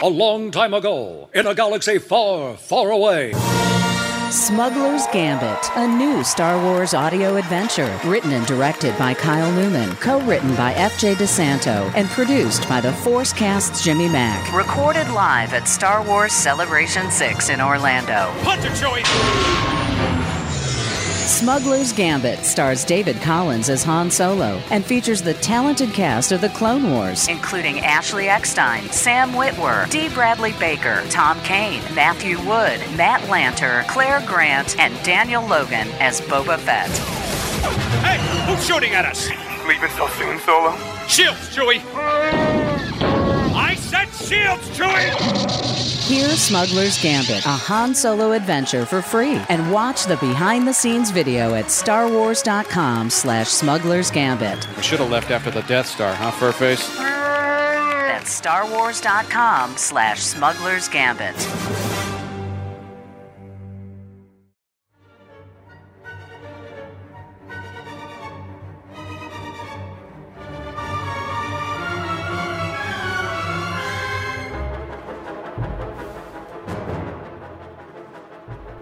A long time ago, in a galaxy far, far away. Smuggler's Gambit, a new Star Wars audio adventure, written and directed by Kyle Newman, co-written by F.J. DeSanto, and produced by the Force Cast's Jimmy Mack. Recorded live at Star Wars Celebration 6 in Orlando. Punter choice! Smuggler's Gambit stars David Collins as Han Solo and features the talented cast of the Clone Wars, including Ashley Eckstein, Sam Witwer, D. Bradley Baker, Tom Kane, Matthew Wood, Matt Lanter, Claire Grant, and Daniel Logan as Boba Fett. Hey, who's shooting at us? Leaving so soon, Solo? Shields, Chewie! I said shields, Chewie! Hear Smuggler's Gambit, a Han Solo adventure for free, and watch the behind-the-scenes video at StarWars.com/Smuggler's Gambit. We should have left after the Death Star, huh, Furface? That's StarWars.com/Smuggler's Gambit.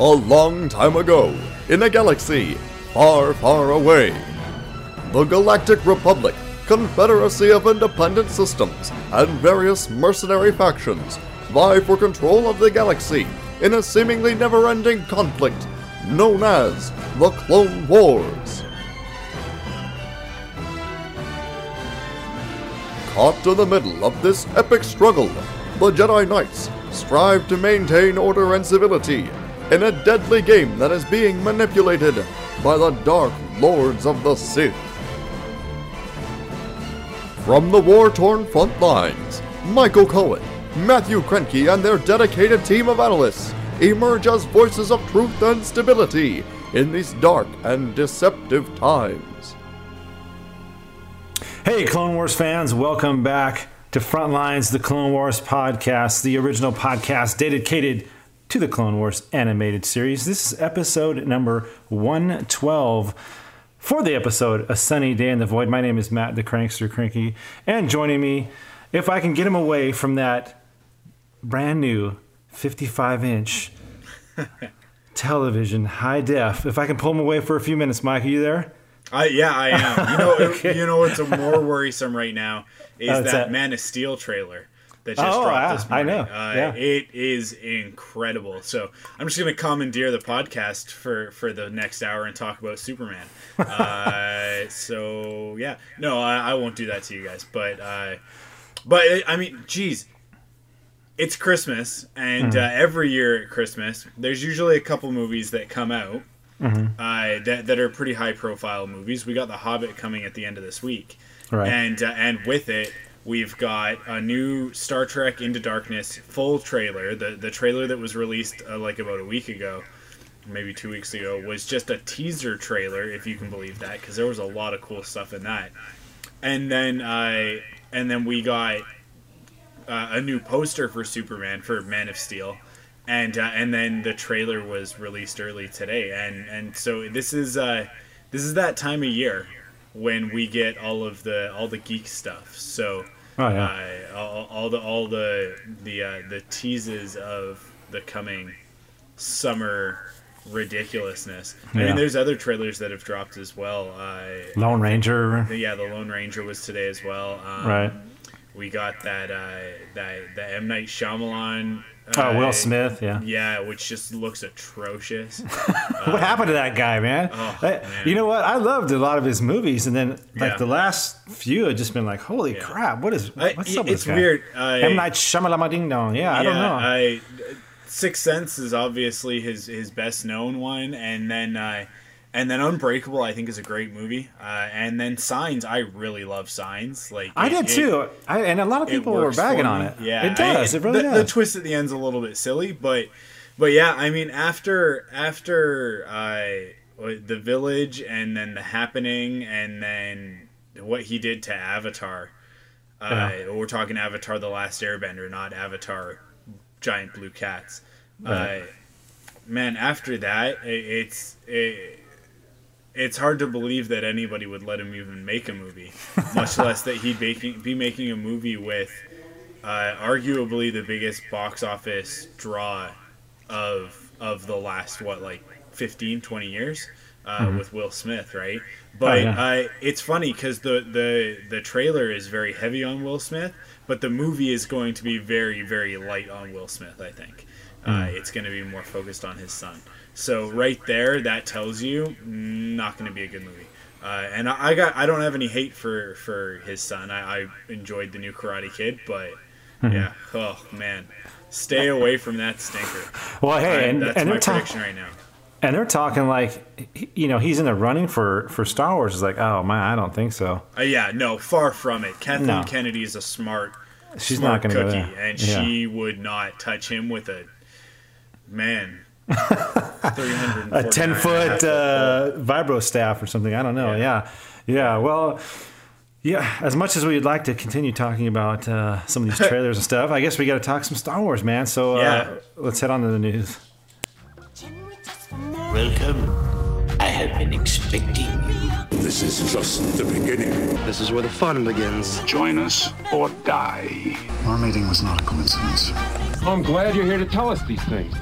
A long time ago, in a galaxy far, far away, the Galactic Republic, confederacy of independent systems, and various mercenary factions vie for control of the galaxy in a seemingly never-ending conflict known as the Clone Wars. Caught in the middle of this epic struggle, the Jedi Knights strive to maintain order and civility in a deadly game that is being manipulated by the Dark Lords of the Sith. From the war-torn front lines, Michael Cohen, Matthew Krenke, and their dedicated team of analysts emerge as voices of truth and stability in these dark and deceptive times. Hey Clone Wars fans, welcome back to Frontlines, the Clone Wars podcast, the original podcast dedicated to the Clone Wars animated series. This is episode number 112. For the episode, A Sunny Day in the Void, my name is Matt the Crankster Cranky, and joining me, if I can get him away from that brand new 55-inch television, high def, if I can pull him away for a few minutes, Mike, are you there? I am. You know, okay. You know what's more worrisome right now is that Man of Steel trailer that just dropped this morning. I know. Yeah. It is incredible. So I'm just going to commandeer the podcast for the next hour and talk about Superman. So yeah, no, I won't do that to you guys. But I mean, geez, it's Christmas, and every year at Christmas, there's usually a couple movies that come out that are pretty high profile movies. We got The Hobbit coming at the end of this week, right? And with it, we've got a new Star Trek Into Darkness full trailer. The trailer that was released about a week ago, maybe 2 weeks ago, was just a teaser trailer, if you can believe that, because there was a lot of cool stuff in that. And then we got a new poster for Superman, for Man of Steel, and then the trailer was released early today. And so this is that time of year when we get all the geek stuff. So. Oh, yeah. The teases of the coming summer ridiculousness. Yeah. I mean, there's other trailers that have dropped as well. Lone Ranger. The Lone Ranger was today as well. Right. We got that M. Night Shyamalan. Will Smith, yeah. Yeah, which just looks atrocious. What happened to that guy, man? Oh, man? You know what? I loved a lot of his movies, and then the last few have just been like, holy crap, what's up with this guy? It's weird. M. Night Shyamalan Ding Dong, I don't know. Sixth Sense is obviously his best known one, and then And then Unbreakable, I think, is a great movie. And then Signs, I really love Signs. Like I did too. And a lot of people were bagging on it. Yeah, it does. It really does. The twist at the end's a little bit silly, but yeah, I mean, after The Village, and then The Happening, and then what he did to Avatar. We're talking Avatar: The Last Airbender, not Avatar: Giant Blue Cats. Right. Man, after that, it's hard to believe that anybody would let him even make a movie, much less that he'd be making a movie with arguably the biggest box office draw of the last, 15, 20 years with Will Smith, right? But it's funny because the trailer is very heavy on Will Smith, but the movie is going to be very, very light on Will Smith, I think. It's going to be more focused on his son. So right there, that tells you not going to be a good movie. And I don't have any hate for his son. I enjoyed the new Karate Kid, but yeah, oh man, stay away from that stinker. Well, hey, that's my prediction right now. And they're talking like, you know, he's in the running for Star Wars. It's like, oh man, I don't think so. Yeah, no, far from it. Kathleen Kennedy is a smart, she's smart not going to cookie, and she would not touch him with a. Man, 300 a 10-foot vibro staff or something. I don't know. Yeah. Well, yeah. As much as we'd like to continue talking about some of these trailers and stuff, I guess we got to talk some Star Wars, man. So let's head on to the news. Welcome. I have been expecting you. This is just the beginning. This is where the fun begins. Join us or die. Our meeting was not a coincidence. I'm glad you're here to tell us these things.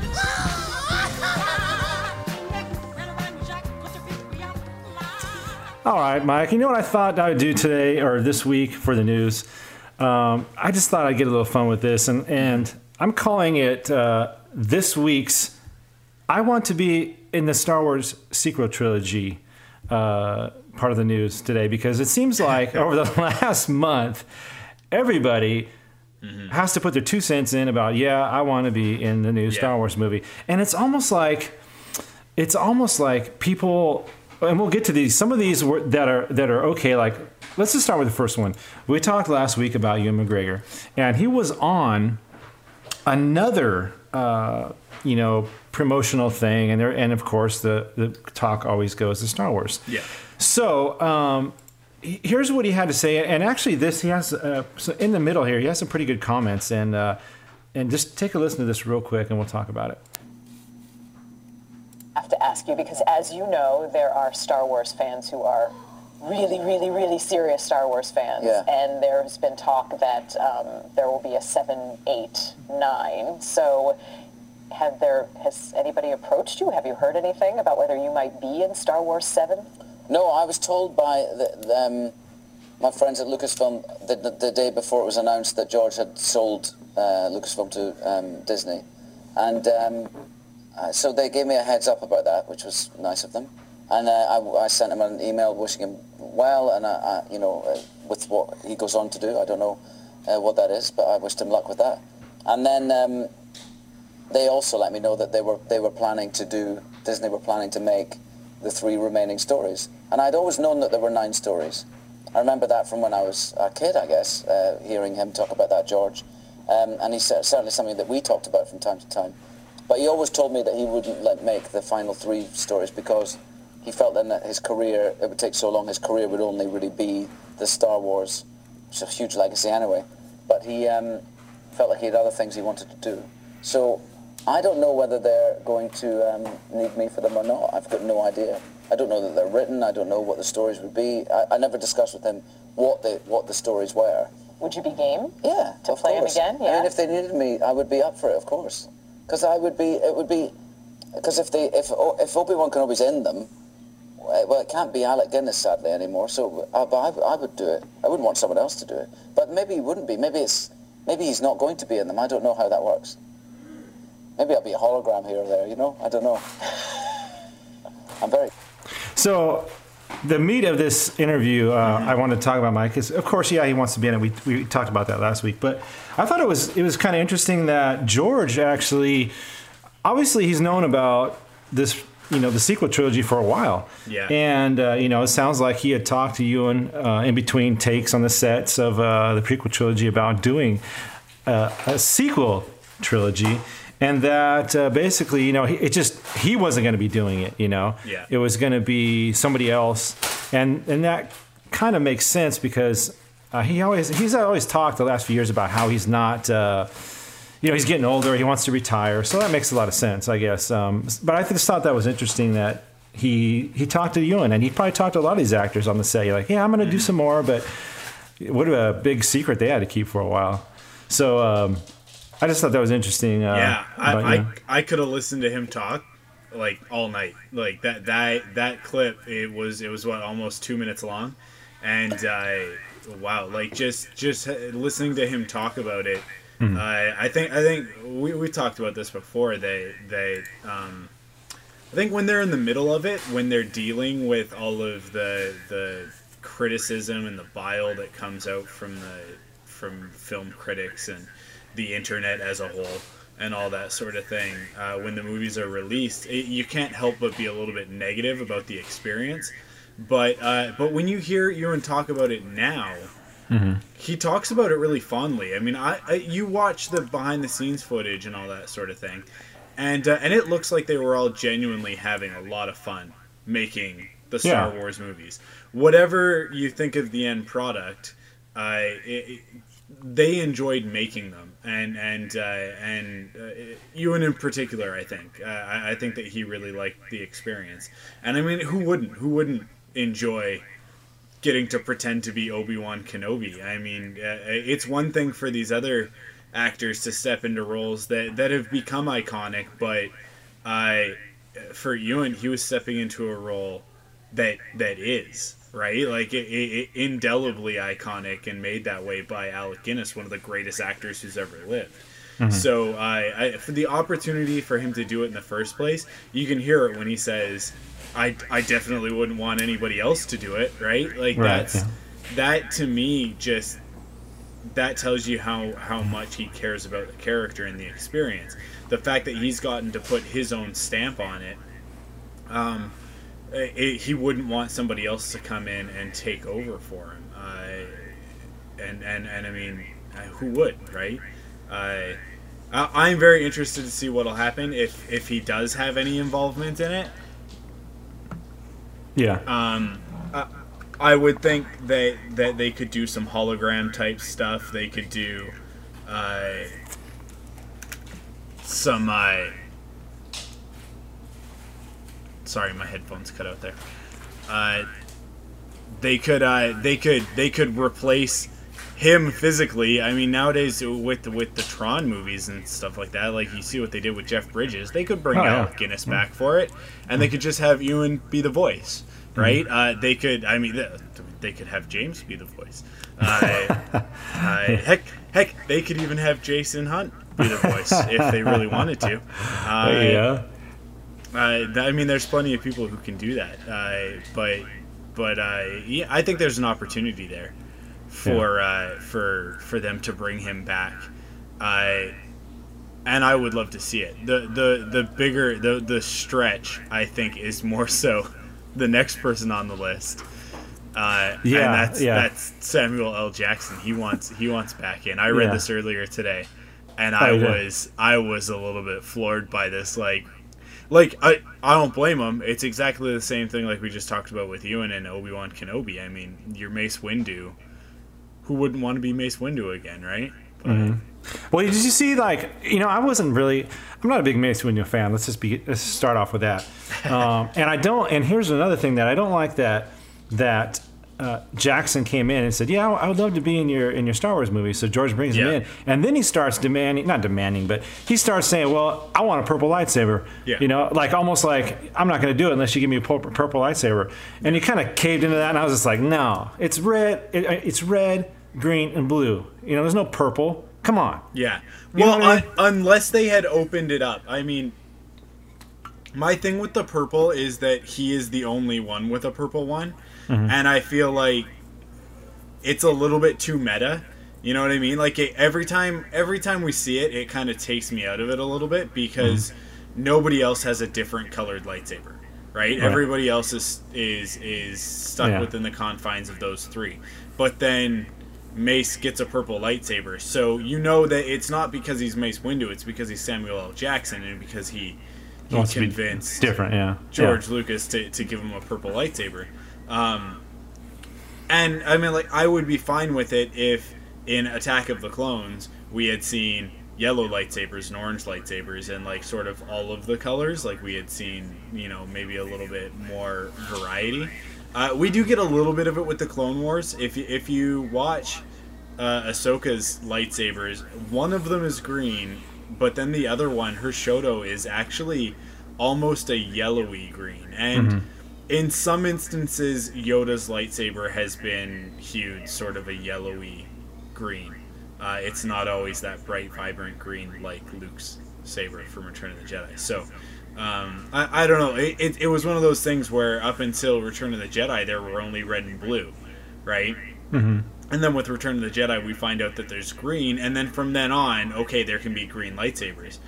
All right, Mike. You know what I thought I would do today or this week for the news? I just thought I'd get a little fun with this, and I'm calling it this week's I Want to Be in the Star Wars Sequel Trilogy part of the news today, because it seems like over the last month, everybody has to put their 2 cents in about, I want to be in the new Star Wars movie. And it's almost like people, and we'll get to these, some of these that are okay, like, let's just start with the first one. We talked last week about Ewan McGregor, and he was on another, promotional thing, and of course, the talk always goes to Star Wars. Yeah. So, here's what he had to say, and actually, he has so in the middle here. He has some pretty good comments, and just take a listen to this real quick, and we'll talk about it. I have to ask you because, as you know, there are Star Wars fans who are really, really, really serious Star Wars fans, and there has been talk that there will be a 7, 8, 9. So, has anybody approached you? Have you heard anything about whether you might be in Star Wars 7? No, I was told by my friends at Lucasfilm the day before it was announced that George had sold Lucasfilm to Disney. And so they gave me a heads up about that, which was nice of them. And I sent him an email wishing him well, and, with what he goes on to do. I don't know what that is, but I wished him luck with that. And then they also let me know that Disney were planning to make the 3 remaining stories. And I'd always known that there were 9 stories. I remember that from when I was a kid, I guess, hearing him talk about that, George. And he's certainly something that we talked about from time to time. But he always told me that he wouldn't make the final 3 stories because he felt then that it would take so long, his career would only really be the Star Wars, which is a huge legacy anyway. But he felt like he had other things he wanted to do. So I don't know whether they're going to need me for them or not. I've got no idea. I don't know that they're written. I don't know what the stories would be. I never discussed with them what the stories were. Would you be game? Yeah, to play them again? Yeah. I mean, if they needed me, I would be up for it, of course. Because if Obi-Wan Kenobi's in them, well, it can't be Alec Guinness sadly anymore. So I would do it. I wouldn't want someone else to do it. But maybe he wouldn't be. Maybe he's not going to be in them. I don't know how that works. Maybe I'll be a hologram here or there, you know? I don't know. So the meat of this interview I want to talk about, Mike, is, of course, he wants to be in it. We talked about that last week. But I thought it was kind of interesting that George actually, obviously he's known about this you know, the sequel trilogy for a while. Yeah. And, you know, it sounds like he had talked to Ewan in between takes on the sets of the prequel trilogy about doing a sequel trilogy. And that basically, you know, he wasn't going to be doing it, you know. Yeah. It was going to be somebody else. And that kind of makes sense because he's always talked the last few years about how he's not... you know, he's getting older. He wants to retire. So that makes a lot of sense, I guess. But I just thought that was interesting that he talked to Ewan, and he probably talked to a lot of these actors on the set. You're like, yeah, I'm going to do some more, but what a big secret they had to keep for a while. So I just thought that was interesting. I could have listened to him talk, like, all night. Like, that clip, it was what, almost 2 minutes long? And, wow, like, just listening to him talk about it, mm-hmm. I think we talked about this before. They I think when they're in the middle of it, when they're dealing with all of the criticism and the bile that comes out from film critics and the internet as a whole and all that sort of thing, when the movies are released, you can't help but be a little bit negative about the experience. But when you hear Ewan talk about it now. Mm-hmm. He talks about it really fondly. I mean, you watch the behind-the-scenes footage and all that sort of thing, and it looks like they were all genuinely having a lot of fun making the Star Wars movies. Whatever you think of the end product, they enjoyed making them, and Ewan in particular, I think. I think that he really liked the experience. And I mean, who wouldn't enjoy getting to pretend to be Obi-Wan Kenobi? I mean, it's one thing for these other actors to step into roles that have become iconic, but for Ewan, he was stepping into a role that is, right? Like, it indelibly iconic and made that way by Alec Guinness, one of the greatest actors who's ever lived. Mm-hmm. So for the opportunity for him to do it in the first place, you can hear it when he says, I definitely wouldn't want anybody else to do it, right? Like, that to me, just that tells you how much he cares about the character and the experience. The fact that he's gotten to put his own stamp on it, he wouldn't want somebody else to come in and take over for him. And I mean, who would, right? I'm very interested to see what'll happen if he does have any involvement in it. Yeah. I would think that they could do some hologram type stuff. They could do some. Sorry, my headphones cut out there. They could replace him physically. I mean, nowadays with the Tron movies and stuff like that, like, you see what they did with Jeff Bridges. They could bring Alec Guinness back for it, and they could just have Ewan be the voice, right? They could. I mean, they could have James be the voice. Heck, they could even have Jason Hunt be the voice if they really wanted to. I mean, there's plenty of people who can do that. But I think there's an opportunity there for them to bring him back, and I would love to see it. The bigger stretch, I think, is more so the next person on the list. That's Samuel L. Jaxxon. He wants back in. I read this earlier today, and I was a little bit floored by this. Like I don't blame him. It's exactly the same thing like we just talked about with Ewan and Obi-Wan Kenobi. I mean, you're Mace Windu. Who wouldn't want to be Mace Windu again, right? But, well, did you see, like, you know, I'm not a big Mace Windu fan. Let's start off with that. And here's another thing that I don't like, that Jackson came in and said, yeah, I would love to be in your Star Wars movie. So George brings him in, and then he starts starts saying, well, I want a purple lightsaber. Yeah. You know, like, almost like, I'm not going to do it unless you give me a purple lightsaber. And he kind of caved into that, and I was just like, no, it's red. It's red, green, and blue. You know, there's no purple. Come on. Yeah. Well, unless they had opened it up. I mean, my thing with the purple is that he is the only one with a purple one. Mm-hmm. And I feel like it's a little bit too meta. You know what I mean? Like, every time we see it, it kind of takes me out of it a little bit because nobody else has a different colored lightsaber, right? Everybody else is stuck within the confines of those three. But then Mace gets a purple lightsaber, so you know that it's not because he's Mace Windu, it's because he's Samuel L. Jackson, and because he convinced different, George Lucas to give him a purple lightsaber. And I mean, like, I would be fine with it if in Attack of the Clones we had seen yellow lightsabers and orange lightsabers and, like, sort of all of the colors, like we had seen, you know, maybe a little bit more variety. We do get a little bit of it with the Clone Wars. If you watch Ahsoka's lightsabers, one of them is green, but then the other one, her Shoto, is actually almost a yellowy green. And in some instances, Yoda's lightsaber has been hued sort of a yellowy green. It's not always that bright, vibrant green like Luke's saber from Return of the Jedi. So, I don't know. It was one of those things where up until Return of the Jedi, there were only red and blue, right? And then with Return of the Jedi, we find out that there's green, and then from then on, okay, there can be green lightsabers.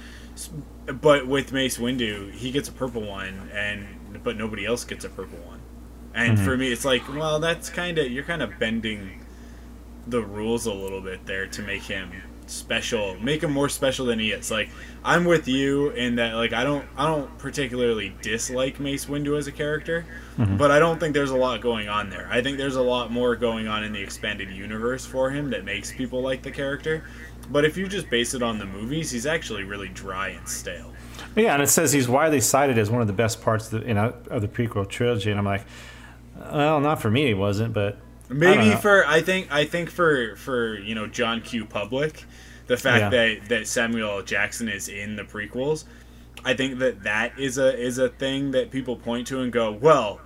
But with Mace Windu, he gets a purple one, but nobody else gets a purple one. And for me, it's like, well, that's you're kind of bending the rules a little bit there to make him special, make him more special than he is. Like, I'm with you in that, like, I don't particularly dislike Mace Windu as a character, but I don't think there's a lot going on there. I think there's a lot more going on in the expanded universe for him that makes people like the character. But if you just base it on the movies, he's actually really dry and stale. Yeah, and it says he's widely cited as one of the best parts of the prequel trilogy, and I'm like, well, not for me he wasn't, but maybe I think for you know, John Q. Public, the fact that Samuel L. Jackson is in the prequels, I think that is a thing that people point to and go, well,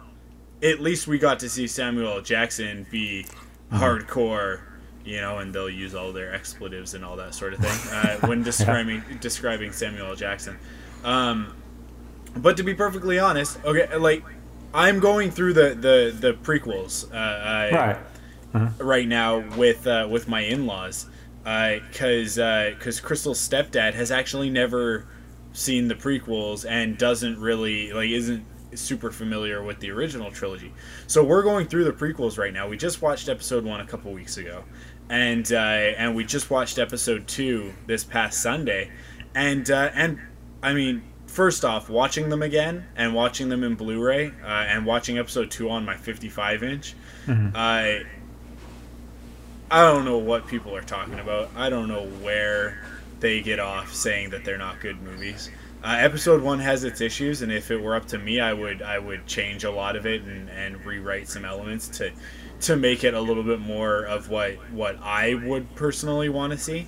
at least we got to see Samuel L. Jackson be hardcore, you know, and they'll use all their expletives and all that sort of thing when describing Samuel L. Jackson. But to be perfectly honest, okay, like, I'm going through the prequels right now with my in-laws because Crystal's stepdad has actually never seen the prequels and doesn't really, like, isn't super familiar with the original trilogy. So we're going through the prequels right now. We just watched episode 1 a couple weeks ago, and we just watched episode 2 this past Sunday, and I mean, first off, watching them again and watching them in Blu-ray and watching episode 2 on my 55-inch, I don't know what people are talking about. I don't know where they get off saying that they're not good movies. Episode 1 has its issues, and if it were up to me, I would change a lot of it and rewrite some elements to make it a little bit more of what I would personally want to see.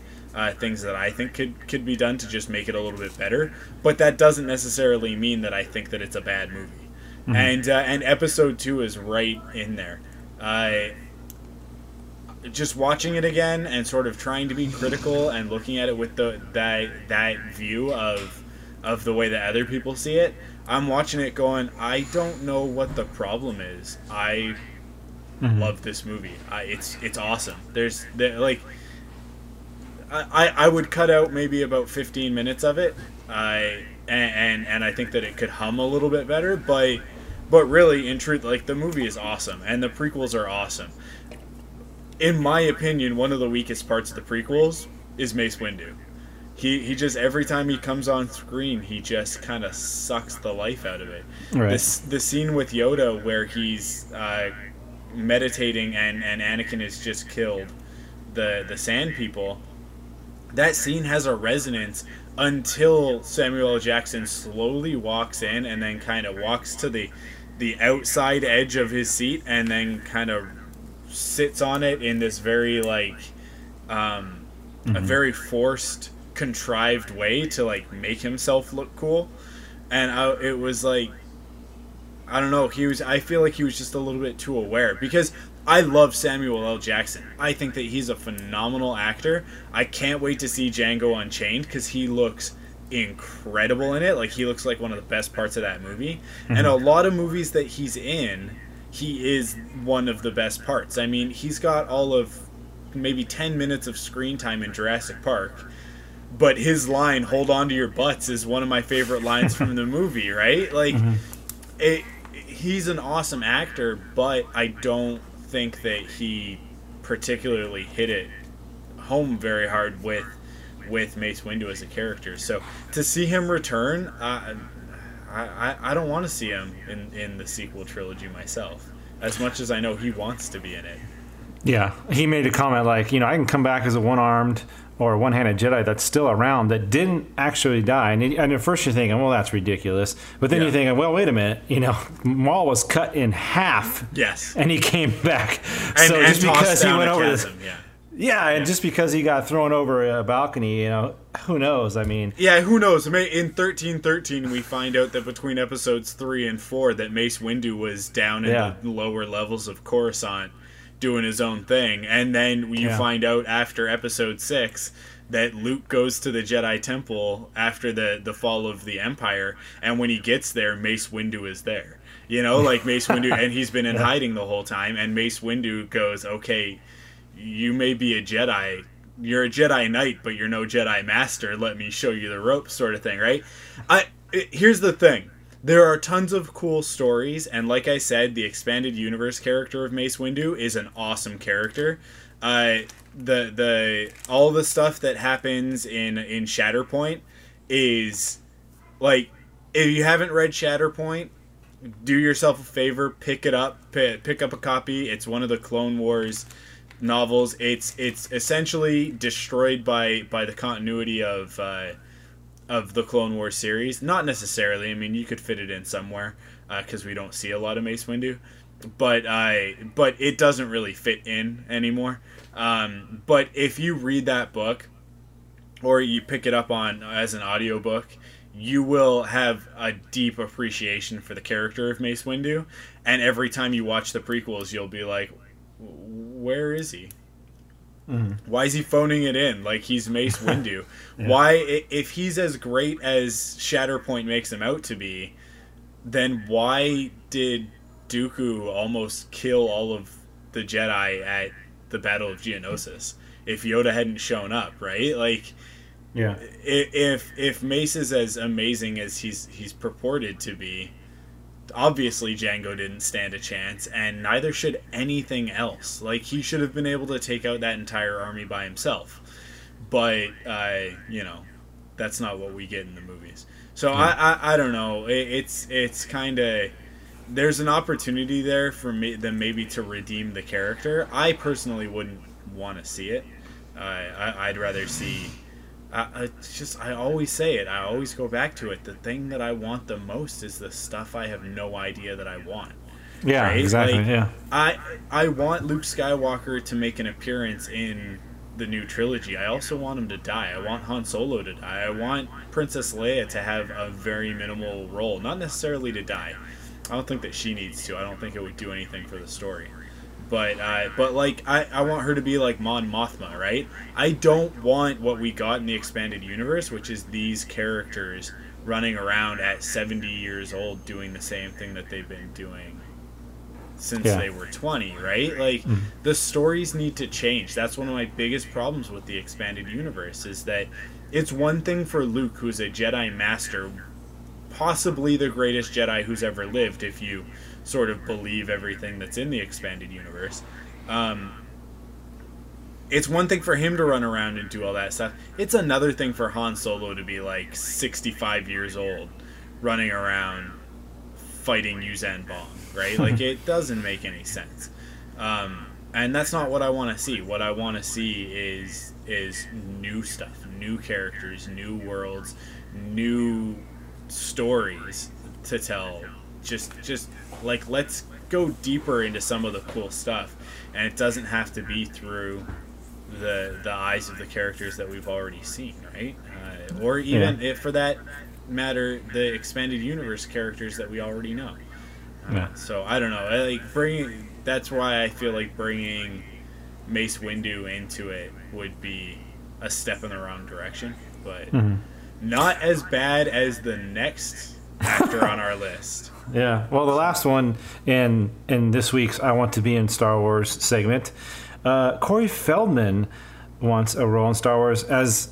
Things that I think could be done to just make it a little bit better, but that doesn't necessarily mean that I think that it's a bad movie. And episode 2 is right in there. Just watching it again and sort of trying to be critical and looking at it with that view of the way that other people see it, I'm watching it going, I don't know what the problem is. I love this movie. It's awesome. I would cut out maybe about 15 minutes of it, and I think that it could hum a little bit better, but really, in truth, like, the movie is awesome, and the prequels are awesome. In my opinion, one of the weakest parts of the prequels is Mace Windu. He just, every time he comes on screen, he just kind of sucks the life out of it. Right. The scene with Yoda where he's meditating and Anakin has just killed the Sand People, that scene has a resonance until Samuel L. Jackson slowly walks in and then kind of walks to the outside edge of his seat and then kind of sits on it in this very, like, a very forced, contrived way to, like, make himself look cool. And it was like, I don't know, I feel like he was just a little bit too aware, because I love Samuel L. Jackson. I think that he's a phenomenal actor. I can't wait to see Django Unchained because he looks incredible in it. Like, he looks like one of the best parts of that movie. And a lot of movies that he's in, he is one of the best parts. I mean, he's got all of maybe 10 minutes of screen time in Jurassic Park. But his line, "Hold on to your butts," is one of my favorite lines from the movie, right? Like, he's an awesome actor, but I don't think that he particularly hit it home very hard with Mace Windu as a character. So to see him return, I don't want to see him in the sequel trilogy myself, as much as I know he wants to be in it. Yeah, he made a comment like, you know, I can come back as a one-armed or one-handed Jedi that's still around that didn't actually die. And at first you're thinking, well, that's ridiculous. But then you're thinking, well, wait a minute. You know, Maul was cut in half. Yes. And he came back. And, so just because he went over chasm, this. Just because he got thrown over a balcony, you know, who knows? I mean. Yeah, who knows? In 1313, we find out that between episodes 3 and 4 that Mace Windu was down in the lower levels of Coruscant, doing his own thing, and then you find out after episode 6 that Luke goes to the Jedi Temple after the fall of the Empire, and when he gets there, Mace Windu is there. You know, like Mace Windu, and he's been in hiding the whole time, and Mace Windu goes, okay, you may be a Jedi, you're a Jedi Knight, but you're no Jedi Master, let me show you the ropes, sort of thing, right? Here's the thing. There are tons of cool stories, and like I said, the expanded universe character of Mace Windu is an awesome character. All the stuff that happens in Shatterpoint is, like, if you haven't read Shatterpoint, do yourself a favor, pick it up, pick up a copy. It's one of the Clone Wars novels. It's essentially destroyed by the continuity of the Clone Wars series. Not necessarily. I mean, you could fit it in somewhere because we don't see a lot of Mace Windu. But it doesn't really fit in anymore. But if you read that book or you pick it up on as an audiobook, you will have a deep appreciation for the character of Mace Windu. And every time you watch the prequels, you'll be like, where is he? Why is he phoning it in? Like, he's Mace Windu. Why, if he's as great as Shatterpoint makes him out to be, then why did Dooku almost kill all of the Jedi at the Battle of Geonosis if Yoda hadn't shown up, right? Like, if Mace is as amazing as he's purported to be, obviously Jango didn't stand a chance, and neither should anything else. Like, he should have been able to take out that entire army by himself. But, you know, that's not what we get in the movies. So, I don't know. It's kind of... There's an opportunity there for them maybe to redeem the character. I personally wouldn't want to see it. I'd rather see... I always say it. I always go back to it. The thing that I want the most is the stuff I have no idea that I want. Yeah, right? Exactly. Like, yeah. I want Luke Skywalker to make an appearance in the new trilogy. I also want him to die. I want Han Solo to die. I want Princess Leia to have a very minimal role. Not necessarily to die. I don't think that she needs to. I don't think it would do anything for the story. But I want her to be like Mon Mothma, right? I don't want what we got in the expanded universe, which is these characters running around at 70 years old doing the same thing that they've been doing since they were 20, right? Like, the stories need to change. That's one of my biggest problems with the expanded universe, is that it's one thing for Luke, who's a Jedi Master, possibly the greatest Jedi who's ever lived, if you... sort of believe everything that's in the expanded universe. It's one thing for him to run around and do all that stuff. It's another thing for Han Solo to be like 65 years old running around fighting Yuuzhan Vong, right? Like, it doesn't make any sense. And that's not what I want to see. What I want to see is new stuff, new characters, new worlds, new stories to tell. Just like, let's go deeper into some of the cool stuff, and it doesn't have to be through the eyes of the characters that we've already seen, right? Or even, if for that matter, the expanded universe characters that we already know. So I don't know. That's why I feel like bringing Mace Windu into it would be a step in the wrong direction, but not as bad as the next actor on our list. Yeah, well, the last one in this week's I Want to Be in Star Wars segment, Corey Feldman wants a role in Star Wars as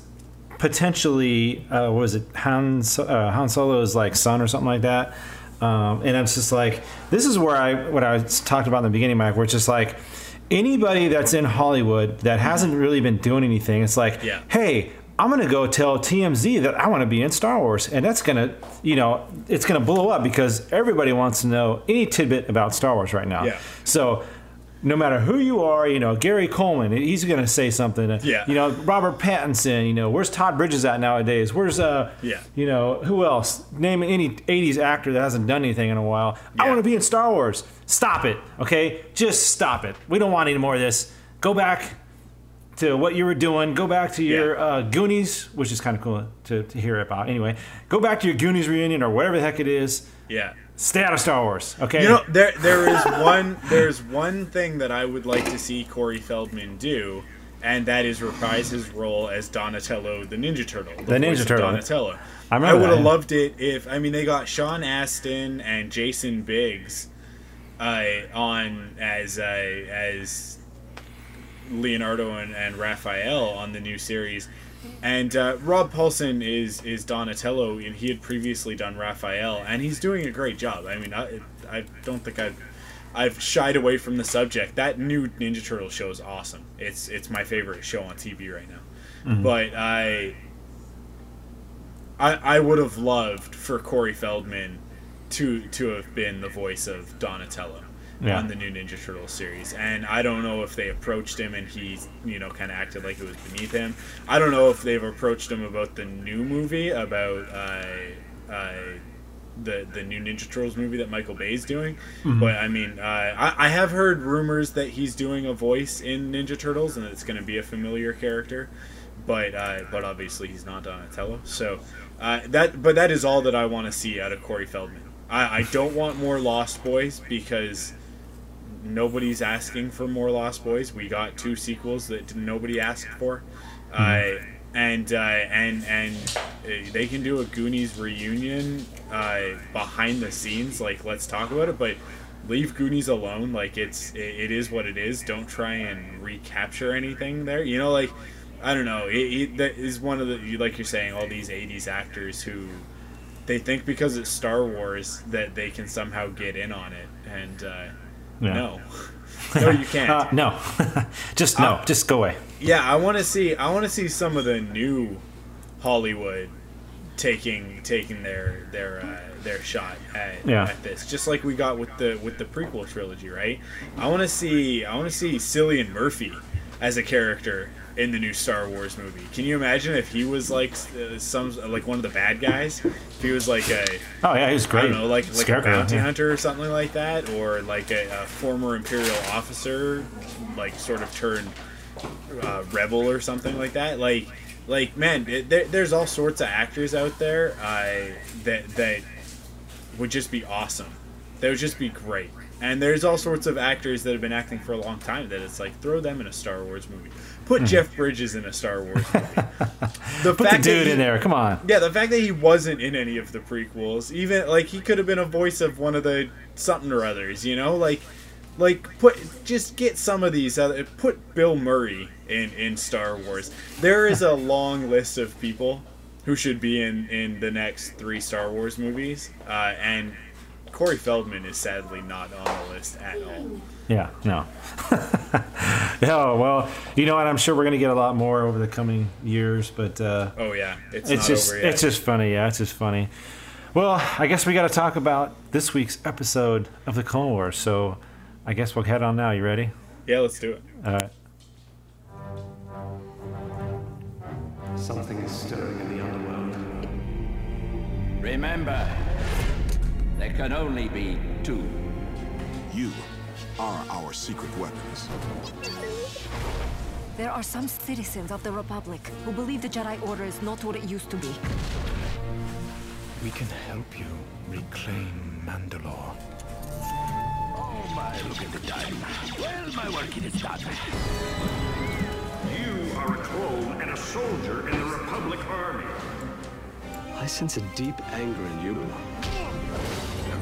potentially, what was it, Han Solo's like son or something like that. And I'm just like, this is where what I talked about in the beginning, Mike, where it's just like, anybody that's in Hollywood that hasn't really been doing anything, it's like, hey, I'm going to go tell TMZ that I want to be in Star Wars. And that's going to, you know, it's going to blow up because everybody wants to know any tidbit about Star Wars right now. Yeah. So no matter who you are, you know, Gary Coleman, he's going to say something. Yeah. You know, Robert Pattinson, you know, where's Todd Bridges at nowadays? Where's, you know, who else? Name any 80s actor that hasn't done anything in a while. Yeah. I want to be in Star Wars. Stop it, okay? Just stop it. We don't want any more of this. Go back to what you were doing. Go back to your Goonies, which is kind of cool to hear about. Anyway, go back to your Goonies reunion or whatever the heck it is. Yeah. Stay out of Star Wars, okay? You know, there's one thing that I would like to see Corey Feldman do, and that is reprise his role as Donatello the Ninja Turtle. The Ninja Turtle. Donatello. I would have loved it if, I mean, they got Sean Astin and Jason Biggs on as Leonardo and Raphael on the new series. And Rob Paulsen is Donatello, and he had previously done Raphael, and he's doing a great job. I mean, I don't think I've shied away from the subject. That new Ninja Turtle show is awesome. It's my favorite show on TV right now. Mm-hmm. But I would have loved for Corey Feldman to have been the voice of Donatello. Yeah. On the new Ninja Turtle series, and I don't know if they approached him and he, you know, kind of acted like it was beneath him. I don't know if they've approached him about the new movie, about the new Ninja Turtles movie that Michael Bay's doing. Mm-hmm. But I mean, I have heard rumors that he's doing a voice in Ninja Turtles and that it's going to be a familiar character, but obviously he's not Donatello. So that is all that I want to see out of Corey Feldman. I don't want more Lost Boys because nobody's asking for more Lost Boys. We got two sequels that nobody asked for, and they can do a Goonies reunion behind the scenes. Like, let's talk about it, but leave Goonies alone. Like, it is what it is. Don't try and recapture anything there. You know, like, I don't know. That is one of the, like you're saying, all these '80s actors who they think because it's Star Wars that they can somehow get in on it, and No, you can't. No, just no. Just go away. Yeah, I want to see some of the new Hollywood taking their shot at this, just like we got with the prequel trilogy, right? I want to see Cillian Murphy as a character in the new Star Wars movie. Can you imagine if he was like one of the bad guys? If he was like a he was great. I don't know, like a bounty hunter or something like that, or like a former Imperial officer, like sort of turned rebel or something like that. Like man, there's all sorts of actors out there that would just be awesome. That would just be great. And there's all sorts of actors that have been acting for a long time that it's like, throw them in a Star Wars movie. Put Jeff Bridges in a Star Wars movie. Put the dude in there, come on. Yeah, the fact that he wasn't in any of the prequels, even, like, he could have been a voice of one of the something or others, you know? Like just get some of these other... Put Bill Murray in Star Wars. There is a long list of people who should be in the next 3 Star Wars movies, and Corey Feldman is sadly not on the list at all. Yeah, no. No, well, you know what? I'm sure we're going to get a lot more over the coming years, but... it's not just over yet. It's just funny, yeah. It's just funny. Well, I guess we got to talk about this week's episode of The Clone Wars, so I guess we'll head on now. You ready? Yeah, let's do it. All right. Something is stirring in the underworld. Remember... There can only be 2. You are our secret weapons. There are some citizens of the Republic who believe the Jedi Order is not what it used to be. We can help you reclaim Mandalore. Oh my, look at the time. Well, my work is done. You are a clone and a soldier in the Republic Army. I sense a deep anger in you.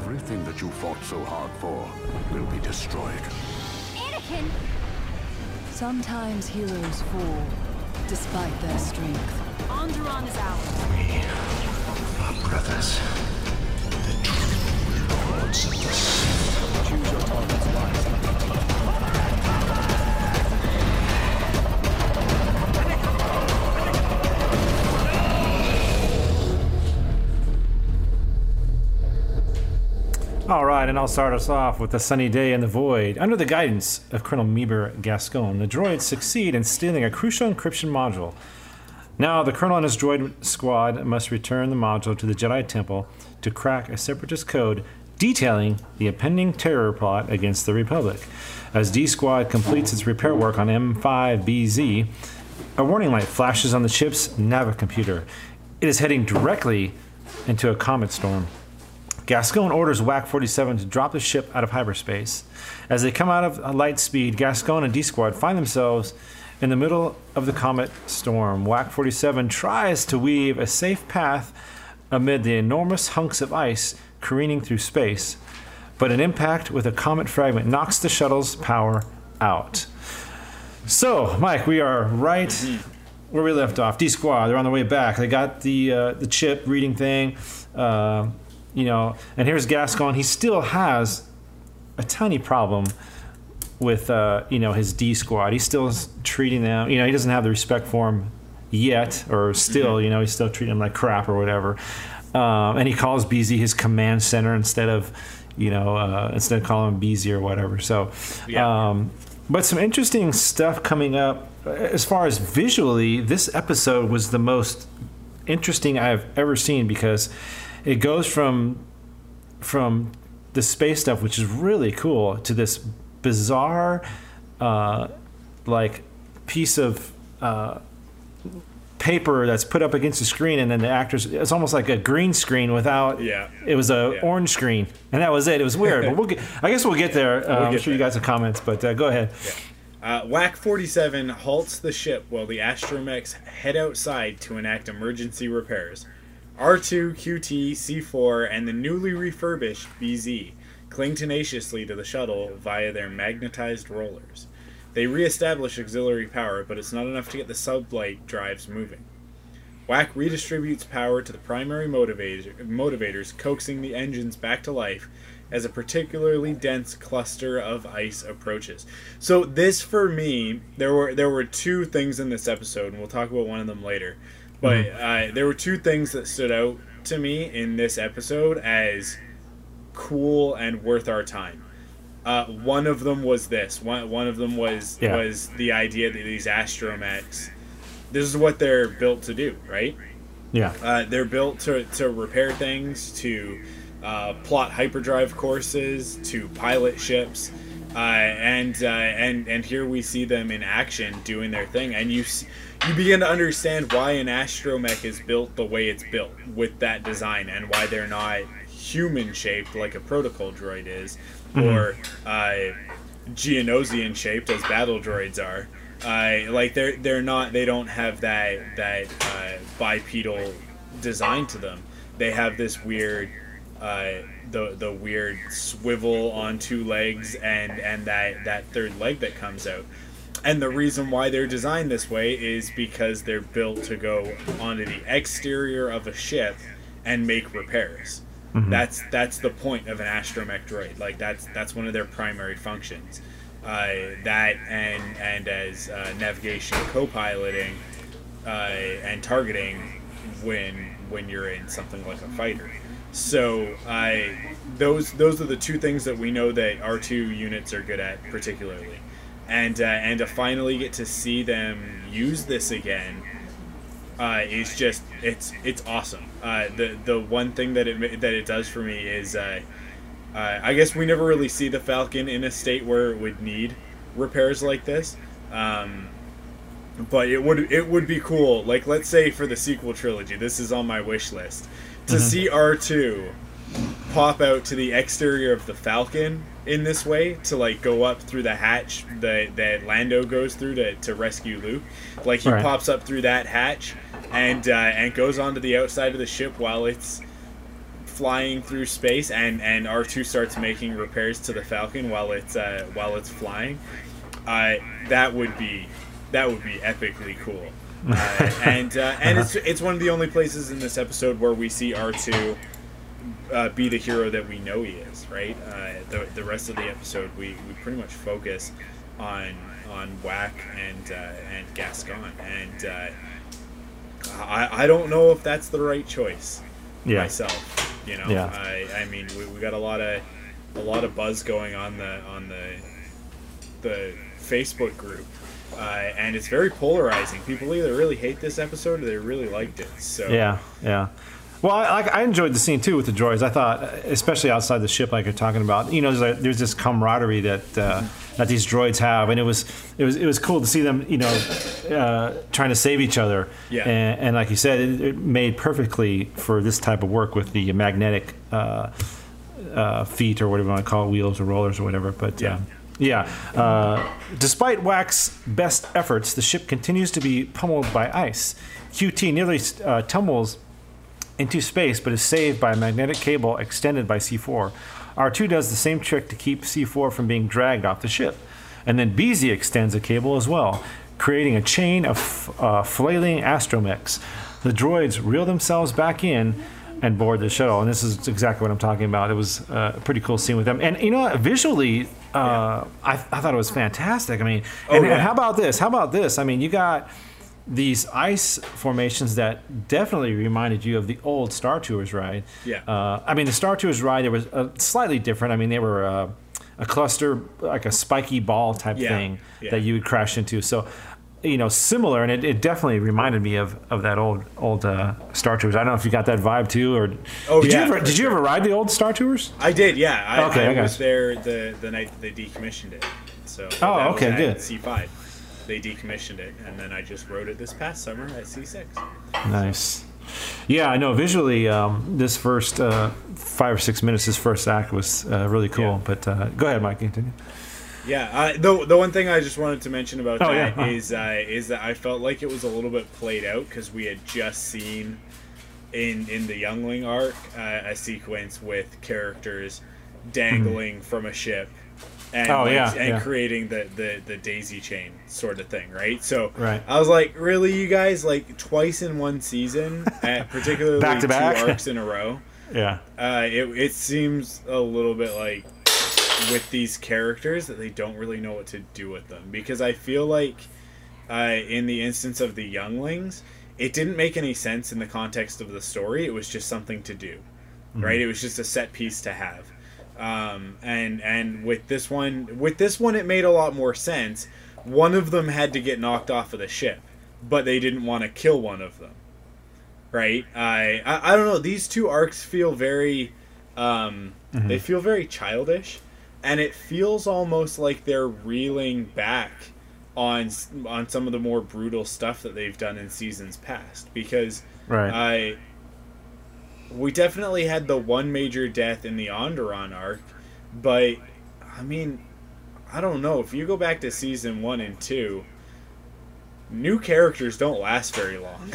Everything that you fought so hard for will be destroyed. Anakin! Sometimes heroes fall, despite their strength. Onderon is out. We are brothers. The true lords of the sea. Choose your target's life. All right, and I'll start us off with a sunny day in the void. Under the guidance of Colonel Meebur Gascon, the droids succeed in stealing a crucial encryption module. Now, the Colonel and his droid squad must return the module to the Jedi Temple to crack a separatist code detailing the impending terror plot against the Republic. As D-Squad completes its repair work on M5BZ, a warning light flashes on the ship's navicomputer. It is heading directly into a comet storm. Gascon orders WAC 47 to drop the ship out of hyperspace. As they come out of light speed, Gascon and D-Squad find themselves in the middle of the comet storm. WAC 47 tries to weave a safe path amid the enormous hunks of ice careening through space, but an impact with a comet fragment knocks the shuttle's power out. So, Mike, we are right where we left off. D-Squad, they're on their way back. They got the chip reading thing. You know, and here's Gascon. He still has a tiny problem with, you know, his D squad. He's still treating them, you know, he doesn't have the respect for him yet, or still, you know, he's still treating them like crap or whatever. And he calls BZ his command center instead of, you know, instead of calling him BZ or whatever. So, yeah. But some interesting stuff coming up as far as visually. This episode was the most interesting I've ever seen because it goes from the space stuff, which is really cool, to this bizarre, like, piece of paper that's put up against the screen, and then the actors. It's almost like a green screen without. Yeah. It was an orange screen, and that was it. It was weird, but I guess we'll get there. I'm sure you guys have comments, but go ahead. Yeah. WAC 47 halts the ship while the astromechs head outside to enact emergency repairs. R2, QT, C4, and the newly refurbished BZ cling tenaciously to the shuttle via their magnetized rollers. They re-establish auxiliary power, but it's not enough to get the sublight drives moving. WAC redistributes power to the primary motivators, coaxing the engines back to life as a particularly dense cluster of ice approaches. So this, for me, there were two things in this episode, and we'll talk about one of them later. But there were two things that stood out to me in this episode as cool and worth our time. One of them was this. One of them was the idea that these astromechs, this is what they're built to do, right? Yeah. They're built to repair things, to plot hyperdrive courses, to pilot ships. And here we see them in action doing their thing, and you begin to understand why an astromech is built the way it's built with that design, and why they're not human shaped like a protocol droid is, or Geonosian shaped as battle droids are. Like they're not, they don't have that bipedal design to them. They have this weird. The weird swivel on two legs and that third leg that comes out. And the reason why they're designed this way is because they're built to go onto the exterior of a ship and make repairs. Mm-hmm. That's the point of an astromech droid. Like that's one of their primary functions. That and as navigation, co-piloting, and targeting when you're in something like a fighter. So those are the two things that we know that R2 units are good at particularly, and to finally get to see them use this again is just it's awesome. The one thing that it does for me is I guess we never really see the Falcon in a state where it would need repairs like this, but it would be cool. Like let's say for the sequel trilogy, this is on my wish list. To see R2 pop out to the exterior of the Falcon in this way, to like go up through the hatch that Lando goes through to rescue Luke, like he pops up through that hatch and goes onto the outside of the ship while it's flying through space, and R2 starts making repairs to the Falcon while it's flying. That would be epically cool. And it's one of the only places in this episode where we see R2 be the hero that we know he is, right? The rest of the episode, we pretty much focus on Wack and Gascon, and I don't know if that's the right choice myself. You know, yeah. I mean, we got a lot of buzz going on the Facebook group, and it's very polarizing. People either really hate this episode or they really liked it. So yeah. Well, I enjoyed the scene too with the droids. I thought, especially outside the ship, like you're talking about, you know, there's this camaraderie that that these droids have, and it was cool to see them, you know, trying to save each other. Yeah. And like you said, it made perfectly for this type of work with the magnetic feet or whatever you want to call it, wheels or rollers or whatever. But yeah. Despite Wack's best efforts, the ship continues to be pummeled by ice. QT nearly tumbles into space, but is saved by a magnetic cable extended by C4. R2 does the same trick to keep C4 from being dragged off the ship. And then BZ extends a cable as well, creating a chain of flailing astromechs. The droids reel themselves back in and board the shuttle. And this is exactly what I'm talking about. It was a pretty cool scene with them. And, you know, visually, I thought it was fantastic. I mean, and how about this? I mean, you got these ice formations that definitely reminded you of the old Star Tours ride. Yeah. I mean, the Star Tours ride, it was slightly different. I mean, they were a cluster, like a spiky ball type thing that you would crash into. So, you know, similar, and it definitely reminded me of that old Star Tours. I don't know if you got that vibe too, or did you ever ride the old Star Tours? I did, yeah. I was there the night that they decommissioned it. So good. C5. They decommissioned it, and then I just rode it this past summer at C6. Nice. Yeah, I know. Visually, this first 5 or 6 minutes, this first act was really cool. Yeah. But go ahead, Mike, continue. Yeah, the one thing I just wanted to mention about is that I felt like it was a little bit played out because we had just seen in the Youngling arc a sequence with characters dangling from a ship. And, creating the daisy chain sort of thing, right? So I was like, really, you guys, like twice in one season, particularly back to back? 2 arcs in a row. Yeah, it seems a little bit like with these characters that they don't really know what to do with them, because I feel like in the instance of the Younglings, it didn't make any sense in the context of the story. It was just something to do, right? It was just a set piece to have. And with this one, it made a lot more sense. One of them had to get knocked off of the ship, but they didn't want to kill one of them, right? I don't know. These 2 arcs feel very, they feel very childish, and it feels almost like they're reeling back on some of the more brutal stuff that they've done in seasons past, because we definitely had the one major death in the Onderon arc, but, I mean, I don't know. If you go back to season 1 and 2, new characters don't last very long,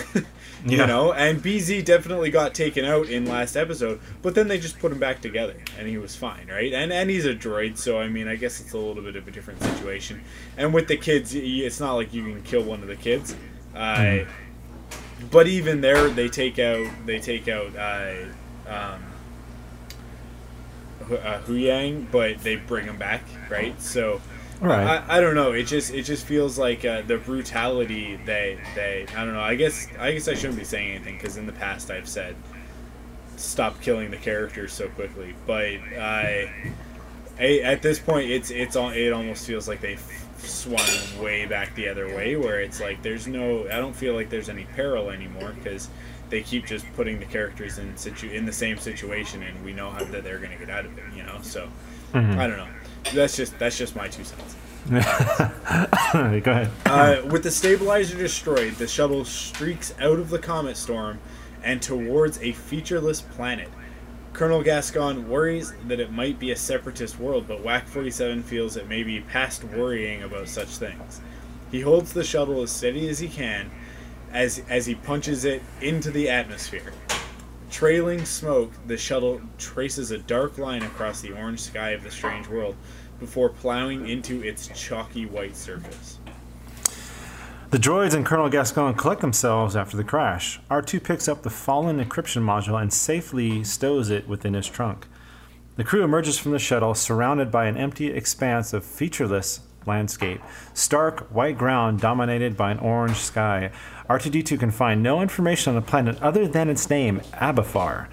you know? And BZ definitely got taken out in last episode, but then they just put him back together, and he was fine, right? And he's a droid, so, I mean, I guess it's a little bit of a different situation. And with the kids, it's not like you can kill one of the kids. But even there, they take out Hu Yang, but they bring him back, right? So, I don't know. It just feels like the brutality they I don't know. I guess I shouldn't be saying anything because in the past I've said stop killing the characters so quickly. But at this point, it almost feels like they swung way back the other way, where it's like I don't feel like there's any peril anymore because they keep just putting the characters in the same situation, and we know how that they're going to get out of it, you know. So I don't know. That's just my 2 cents. Go ahead. With the stabilizer destroyed, the shuttle streaks out of the comet storm and towards a featureless planet. Colonel Gascon worries that it might be a separatist world, but WAC 47 feels it may be past worrying about such things. He holds the shuttle as steady as he can as he punches it into the atmosphere. Trailing smoke, the shuttle traces a dark line across the orange sky of the strange world before plowing into its chalky white surface. The droids and Colonel Gascon collect themselves after the crash. R2 picks up the fallen encryption module and safely stows it within his trunk. The crew emerges from the shuttle surrounded by an empty expanse of featureless landscape. Stark, white ground dominated by an orange sky. R2-D2 can find no information on the planet other than its name, Abafar.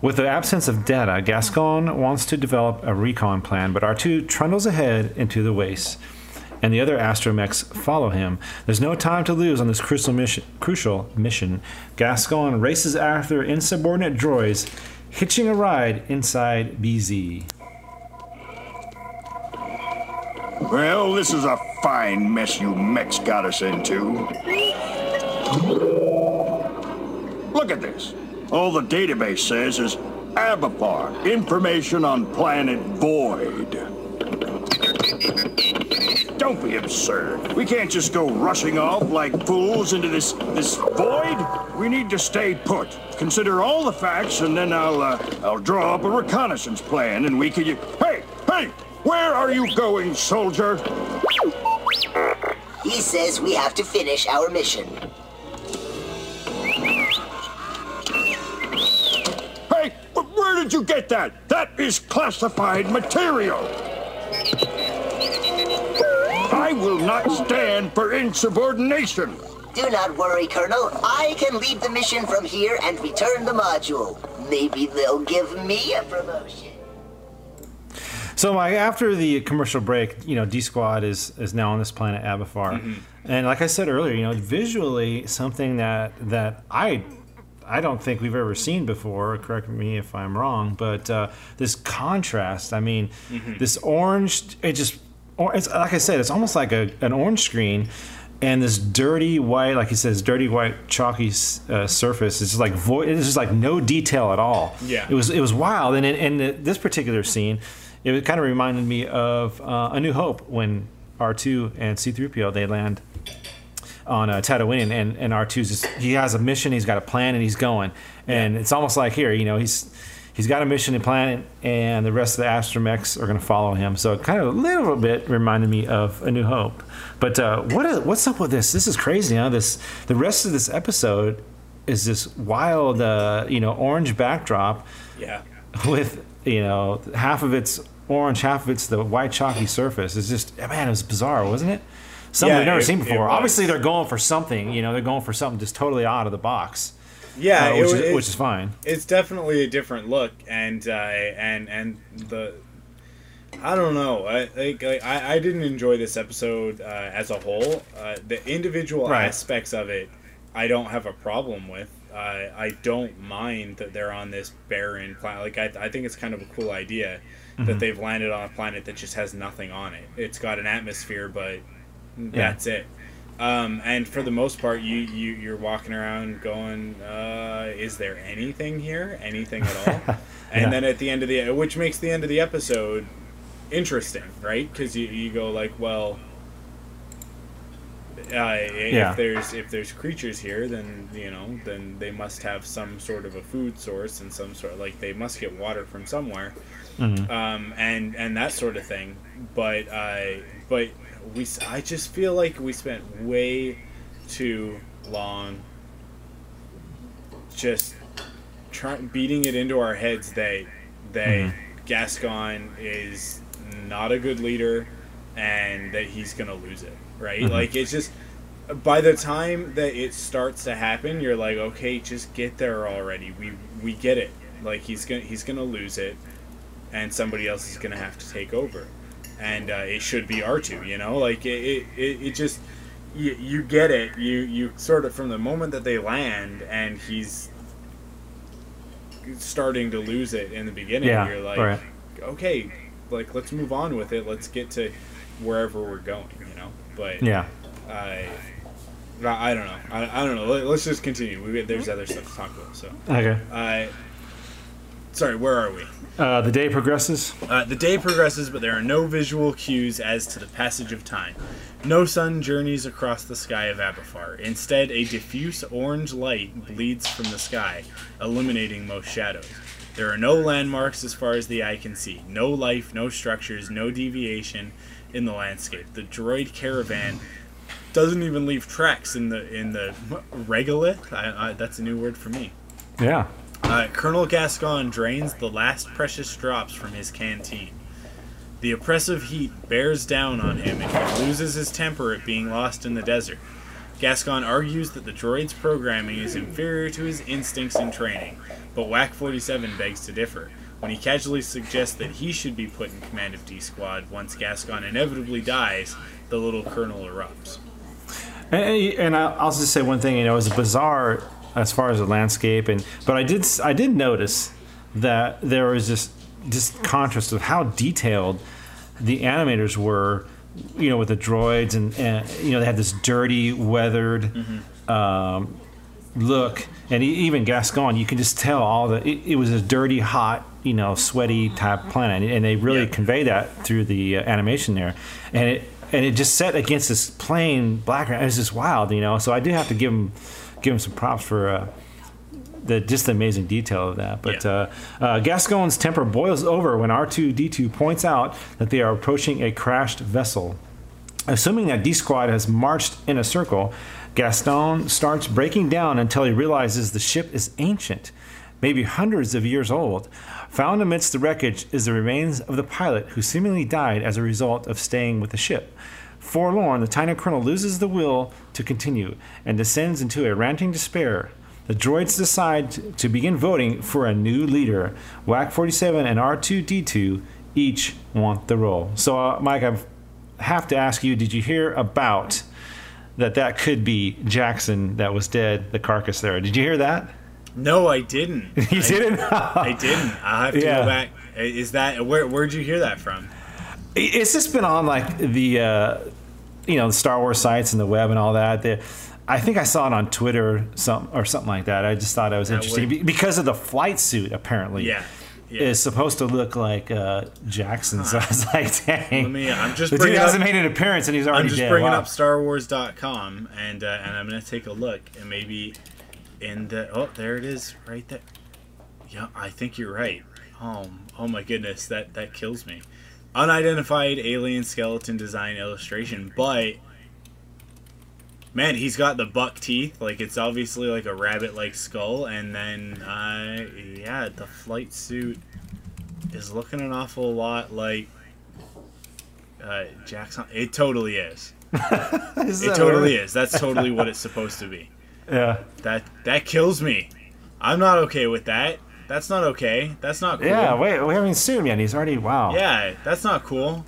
With the absence of data, Gascon wants to develop a recon plan, but R2 trundles ahead into the wastes, and the other astromechs follow him. There's no time to lose on this crucial mission. Gascon races after insubordinate droids, hitching a ride inside BZ. Well, this is a fine mess you mechs got us into. Look at this. All the database says is Abafar, information on planet Void. Don't be absurd. We can't just go rushing off like fools into this void. We need to stay put. Consider all the facts, and then I'll draw up a reconnaissance plan, and we can... Hey! Where are you going, soldier? He says we have to finish our mission. Hey! Where did you get that? That is classified material! I will not stand for insubordination. Do not worry, Colonel. I can lead the mission from here and return the module. Maybe they'll give me a promotion. So, Mike, after the commercial break, D-Squad is now on this planet Abafar. Mm-hmm. And like I said earlier, visually something that I don't think we've ever seen before. Correct me if I'm wrong, but this contrast, mm-hmm. This orange, it's like I said, it's almost like an orange screen, and this dirty white, like he says, dirty white chalky surface. It's just like void. It's just like no detail at all. Yeah, it was wild. And in this particular scene, it kind of reminded me of A New Hope when R2 and C-3PO they land on Tatooine, and R2's he has a mission, he's got a plan, and he's going. And it's almost like here, He's got a mission to plan, and the rest of the astromechs are going to follow him. So it kind of a little bit reminded me of A New Hope. But what's up with this? This is crazy, huh? The rest of this episode is this wild, orange backdrop. Yeah. With half of it's orange, half of it's the white chalky surface. It's just it was bizarre, wasn't it? Something we've never seen before. Obviously, they're going for something. They're going for something just totally out of the box. Yeah, which is fine. It's definitely a different look, and the I don't know. I didn't enjoy this episode as a whole. The individual aspects of it, I don't have a problem with. I don't mind that they're on this barren planet. Like I think it's kind of a cool idea that mm-hmm. they've landed on a planet that just has nothing on it. It's got an atmosphere, but that's it. And for the most part, you're walking around going, is there anything here? Anything at all? And then at the end of which makes the end of the episode interesting, right? Because you go like, well, if there's creatures here, then, then they must have some sort of a food source and some sort of, they must get water from somewhere. Mm-hmm. And that sort of thing. But I just feel like we spent way too long just beating it into our heads that Gascon is not a good leader and that he's going to lose it, right? Mm-hmm. It's just by the time that it starts to happen, you're like, okay, just get there already. We get it. He's going to lose it, and somebody else is going to have to take over. And it should be R2, it just, you get it, you sort of, from the moment that they land and he's starting to lose it in the beginning, you're like, right. Okay, let's move on with it, let's get to wherever we're going, but, I don't know, I don't know, let's just continue, there's other stuff to talk about, so. Okay. Sorry, where are we? The day progresses. The day progresses, but there are no visual cues as to the passage of time. No sun journeys across the sky of Abafar. Instead, a diffuse orange light bleeds from the sky, illuminating most shadows. There are no landmarks as far as the eye can see. No life, no structures, no deviation in the landscape. The droid caravan doesn't even leave tracks in the regolith. That's a new word for me. Yeah. Colonel Gascon drains the last precious drops from his canteen. The oppressive heat bears down on him, and he loses his temper at being lost in the desert. Gascon argues that the droid's programming is inferior to his instincts and training, but WAC 47 begs to differ, when he casually suggests that he should be put in command of D Squad. Once Gascon inevitably dies, the little colonel erupts. And I'll just say one thing, you know, it was bizarre as far as the landscape, but I did notice that there was just contrast of how detailed the animators were, you know, with the droids, and you know, they had this dirty, weathered look, and even Gascon, you can just tell it was a dirty, hot, you know, sweaty type planet, and they really convey that through the animation there, and it just set against this plain background. It was just wild, you know. So I do have to give him some props for the amazing detail of that. But Gascon's temper boils over when R2-D2 points out that they are approaching a crashed vessel. Assuming that D-Squad has marched in a circle, Gaston starts breaking down until he realizes the ship is ancient, maybe hundreds of years old. Found amidst the wreckage is the remains of the pilot, who seemingly died as a result of staying with the ship. Forlorn, the tiny colonel loses the will to continue and descends into a ranting despair. The droids decide to begin voting for a new leader. WAC 47 and R2-D2 each want the role. So, Mike, I have to ask you, did you hear about that could be Jackson that was dead, the carcass there? Did you hear that? No, I didn't. You didn't? I didn't. I'll have to go back. Is that where'd you hear that from? It's just been on, like, the you know, the Star Wars sites and the web and all that. I think I saw it on Twitter or something like that. I just thought it was interesting because of the flight suit, apparently. Yeah. Is supposed to look like Jackson. So I was like, dang. The dude hasn't made an appearance and he's already dead. I'm just bringing up StarWars.com and I'm going to take a look. And maybe there it is right there. Yeah, I think you're right. Oh my goodness. That kills me. Unidentified alien skeleton design illustration, but... Man, he's got the buck teeth. Like, it's obviously like a rabbit-like skull. And then, the flight suit is looking an awful lot like Jackson. It totally is. It totally is. That's totally what it's supposed to be. Yeah. That kills me. I'm not okay with that. That's not okay. That's not cool. Yeah, wait, we haven't seen him yet. He's already, wow. Yeah, that's not cool.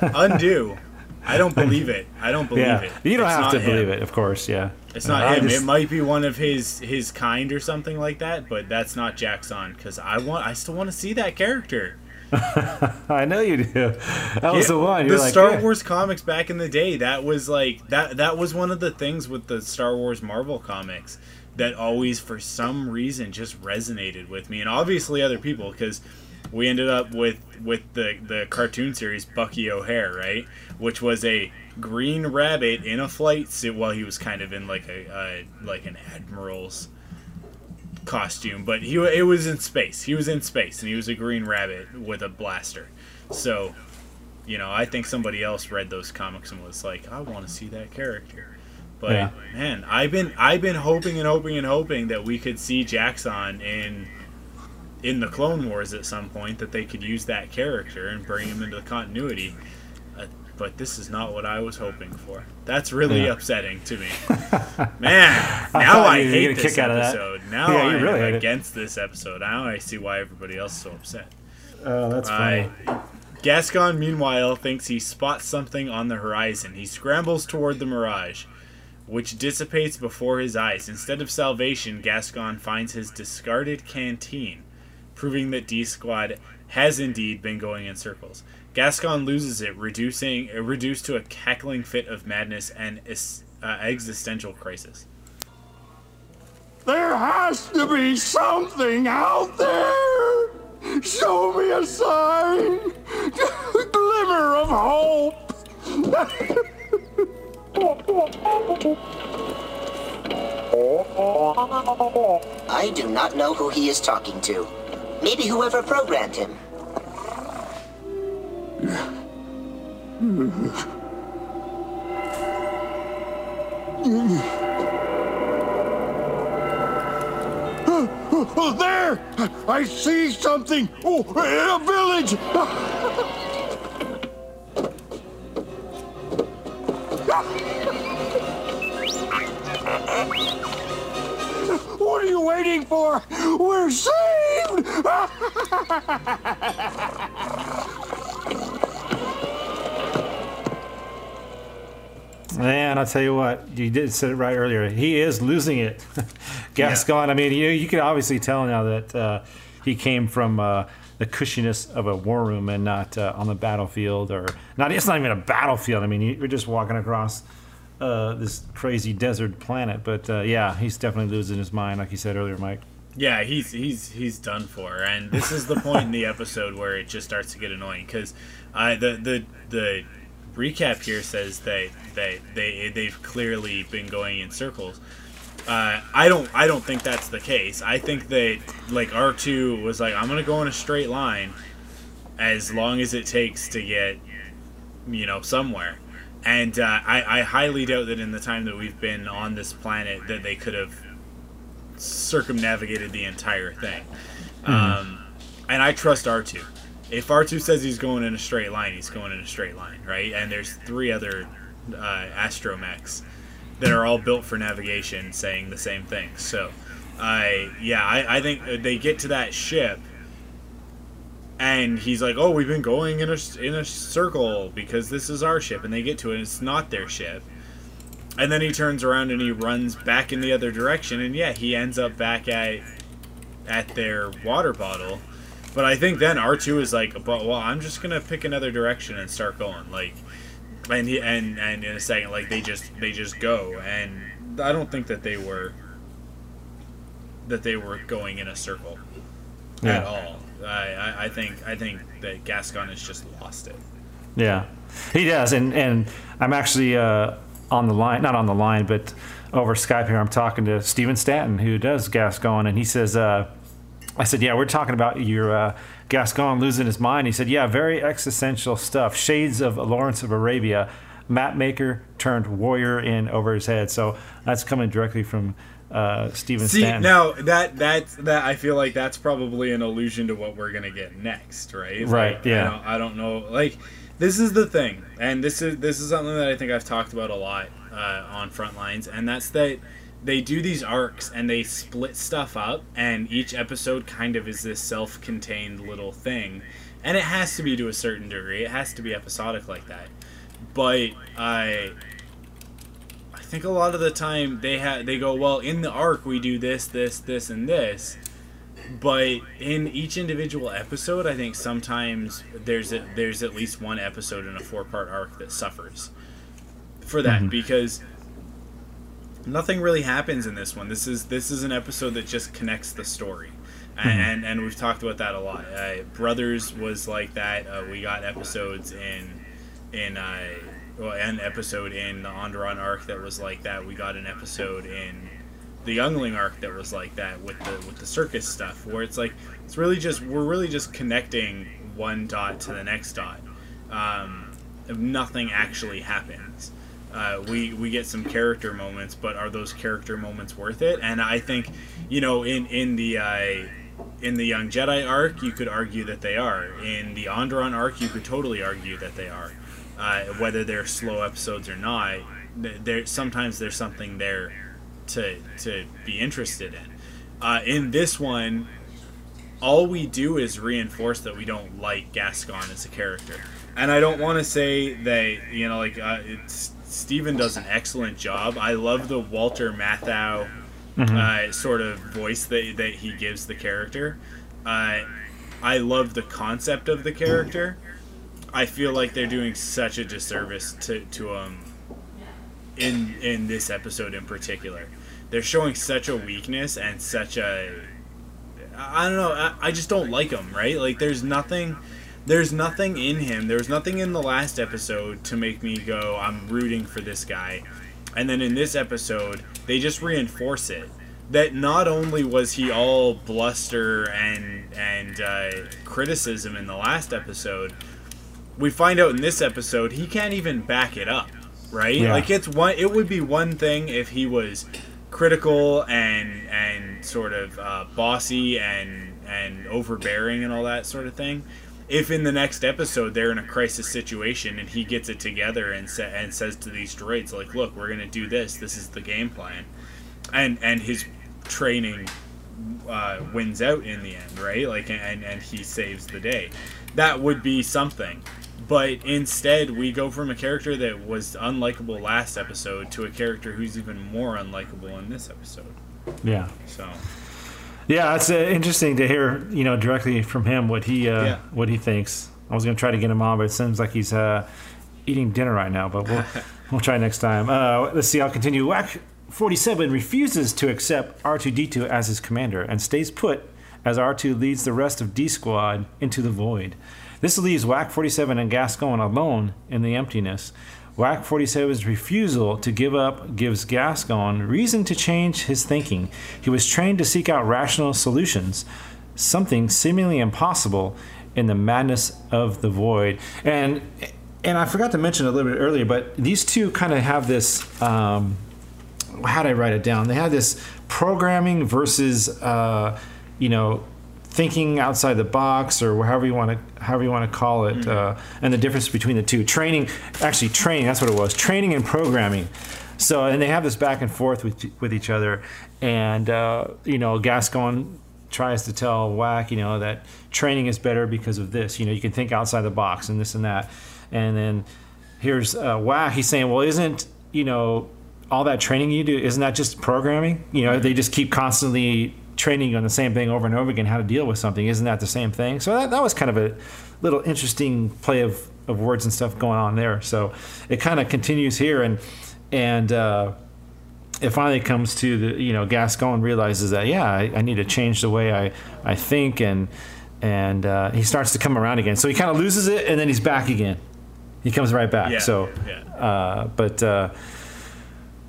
Undo. I don't believe it. I don't believe it. You don't have to believe it, of course, yeah. It's not him. It might be one of his kind or something like that, but that's not Jaxxon, because I still want to see that character. I know you do. That was the one. You're the Star Wars comics back in the day, that was like that was one of the things with the Star Wars Marvel comics that always, for some reason, just resonated with me, and obviously other people, because... We ended up with the cartoon series Bucky O'Hare, right? Which was a green rabbit in a flight suit. Well, he was kind of in like an admiral's costume, but it was in space. He was in space, and he was a green rabbit with a blaster. So, you know, I think somebody else read those comics and was like, I want to see that character. But man, I've been hoping that we could see Jaxxon in the Clone Wars at some point, that they could use that character and bring him into the continuity, but this is not what I was hoping for. That's really upsetting to me. Man, now I hate this episode. Now I'm against this episode. Now I see why everybody else is so upset. Oh, that's funny. Gascon, meanwhile, thinks he spots something on the horizon. He scrambles toward the mirage, which dissipates before his eyes. Instead of salvation, Gascon finds his discarded canteen, proving that D-Squad has indeed been going in circles. Gascon loses it, reduced to a cackling fit of madness and existential crisis. There has to be something out there! Show me a sign! A glimmer of hope! I do not know who he is talking to. Maybe whoever programmed him. Oh, there! I see something! Oh, a village! What are you waiting for? We're saved! Man, I'll tell you what, you did say it right earlier. He is losing it. Gascon, yeah. I mean, you can obviously tell now that he came from the cushiness of a war room and not on the battlefield, or not. It's not even a battlefield. I mean, you're just walking across this crazy desert planet. But yeah, he's definitely losing his mind, like you said earlier, Mike. Yeah, he's done for, and this is the point in the episode where it just starts to get annoying, because the recap here says they've clearly been going in circles. I don't think that's the case. I think that, like, R2 was like, I'm gonna go in a straight line as long as it takes to get, somewhere. And I highly doubt that in the time that we've been on this planet that they could have circumnavigated the entire thing. Mm-hmm. And I trust R2. If R2 says he's going in a straight line, he's going in a straight line, right? And there's three other astromechs that are all built for navigation saying the same thing. So, I think they get to that ship, and he's like, oh, we've been going in a circle because this is our ship. And they get to it, and it's not their ship. And then he turns around, and he runs back in the other direction, and yeah, he ends up back at their water bottle. But I think then R2 is like, well, I'm just going to pick another direction and start going, like... And he, and in a second, like, they just go, and I don't think that they were going in a circle at all. I think that Gascon has just lost it. Yeah, he does, and I'm actually on the line, not on the line, but over Skype here. I'm talking to Steven Stanton, who does Gascon, and he says, I said, yeah, we're talking about your Gascon losing his mind. He said, yeah, very existential stuff. Shades of Lawrence of Arabia, map maker turned warrior in over his head. So that's coming directly from Steven Stanton. See, now, that I feel like that's probably an allusion to what we're going to get next, right? Right, like, yeah. I don't know. Like, this is the thing, and this is something that I think I've talked about a lot on Frontlines, and that's that... They do these arcs, and they split stuff up, and each episode kind of is this self-contained little thing. And it has to be to a certain degree. It has to be episodic like that. But I think a lot of the time they go, well, in the arc we do this, this, this, and this. But in each individual episode, I think sometimes there's at least one episode in a four-part arc that suffers for that. Mm-hmm. Because... nothing really happens in this one. This is an episode that just connects the story, and we've talked about that a lot. Brothers was like that. We got episodes an episode in the Onderon arc that was like that. We got an episode in the Youngling arc that was like that with the circus stuff, where it's like we're really just connecting one dot to the next dot. Nothing actually happens. We get some character moments, but are those character moments worth it? And I think, in the Young Jedi arc, you could argue that they are. In the Onderon arc, you could totally argue that they are. Whether they're slow episodes or not, sometimes there's something there to be interested in. In this one, all we do is reinforce that we don't like Gascon as a character. And I don't want to say that, Steven does an excellent job. I love the Walter Matthau sort of voice that he gives the character. I love the concept of the character. I feel like they're doing such a disservice to him in this episode in particular. They're showing such a weakness and such a... I don't know. I just don't like him, right? Like, there's nothing in him. There was nothing in the last episode to make me go, I'm rooting for this guy. And then in this episode, they just reinforce it. That not only was he all bluster and criticism in the last episode, we find out in this episode he can't even back it up. right? Yeah. Like it's one. It would be one thing if he was critical and sort of bossy and overbearing and all that sort of thing. If in the next episode they're in a crisis situation and he gets it together and says to these droids, like, look, we're going to do this. This is the game plan. And his training wins out in the end, right? Like, and he saves the day. That would be something. But instead, we go from a character that was unlikable last episode to a character who's even more unlikable in this episode. Yeah. So... yeah, it's interesting to hear, you know, directly from him what he thinks. I was gonna try to get him on, but it seems like he's eating dinner right now. But we'll try next time. Let's see. I'll continue. Wack 47 refuses to accept R2-D2 as his commander and stays put as R2 leads the rest of D Squad into the void. This leaves Wack 47 and Gascon alone in the emptiness. Wack 47's refusal to give up gives Gascon reason to change his thinking. He was trained to seek out rational solutions, something seemingly impossible in the madness of the void. And I forgot to mention a little bit earlier, but these two kind of have this, how did I write it down? They have this programming versus, thinking outside the box, or however you want to call it, and the difference between the two. Training, that's what it was. Training and programming. So, and they have this back and forth with each other, and Gascon tries to tell Wack, that training is better because of this. You can think outside the box and this and that. And then here's Wack. He's saying, well, isn't all that training you do, isn't that just programming? They just keep constantly training on the same thing over and over again, how to deal with something. Isn't that the same thing? So that was kind of a little interesting play of words and stuff going on there. So it kind of continues here, and it finally comes to the, Gascon realizes that, I need to change the way I think, and he starts to come around again. So he kind of loses it, and then he's back again. He comes right back. Yeah, so,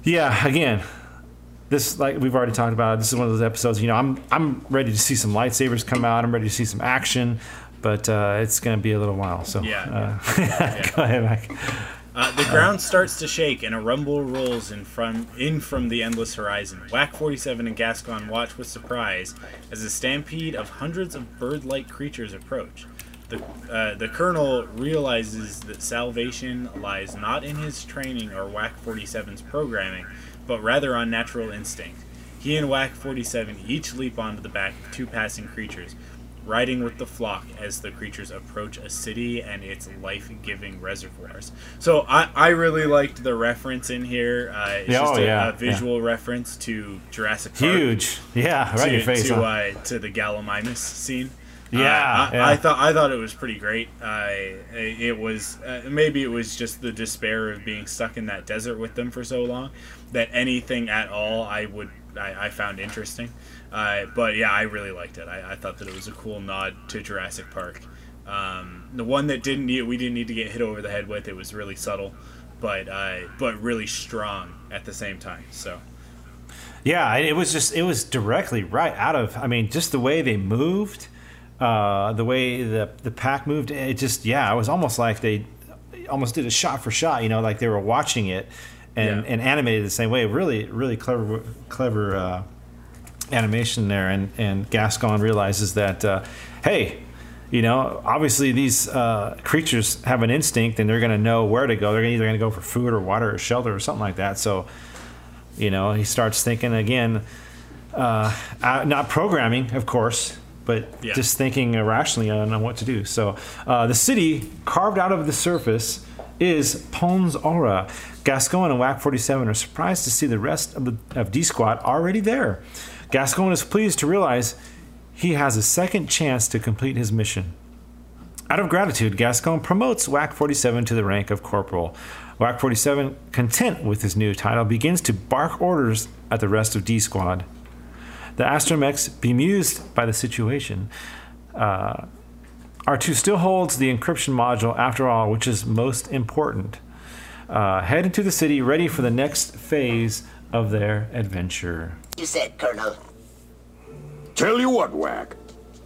yeah. Again, this, like we've already talked about, this is one of those episodes, I'm ready to see some lightsabers come out. I'm ready to see some action, but it's going to be a little while. So Go ahead, Mac. The ground starts to shake and a rumble rolls in from the endless horizon. Wack 47 and Gascon watch with surprise as a stampede of hundreds of bird-like creatures approach. The colonel realizes that salvation lies not in his training or Wack 47's programming, but rather on natural instinct. He and Wack 47 each leap onto the back of two passing creatures, riding with the flock as the creatures approach a city and its life-giving reservoirs. So I really liked the reference in here. It's a visual reference to Jurassic Park. Huge. Yeah, right in your face. To the Gallimimus scene. Yeah, I thought it was pretty great. It was maybe it was just the despair of being stuck in that desert with them for so long that anything at all I found interesting. But yeah, I really liked it. I thought that it was a cool nod to Jurassic Park. The one that we didn't need to get hit over the head with. It was really subtle, but really strong at the same time. So. Yeah, it was directly right out of. I mean, just the way they moved. The way the pack moved, it just it was almost like they almost did a shot for shot, like they were watching it and animated the same way. Really, really clever animation there. And Gascon realizes that obviously these creatures have an instinct and they're going to know where to go. They're either going to go for food or water or shelter or something like that. So he starts thinking again, not programming, of course. But just thinking irrationally on what to do. So the city carved out of the surface is Pon's Aura. Gascon and Wack 47 are surprised to see the rest of D Squad already there. Gascon is pleased to realize he has a second chance to complete his mission. Out of gratitude, Gascon promotes Wack 47 to the rank of corporal. Wack 47, content with his new title, begins to bark orders at the rest of D Squad. The astromechs, bemused by the situation, R2 still holds the encryption module after all, which is most important. Head into the city, ready for the next phase of their adventure. You said, Colonel. Tell you what, Wack.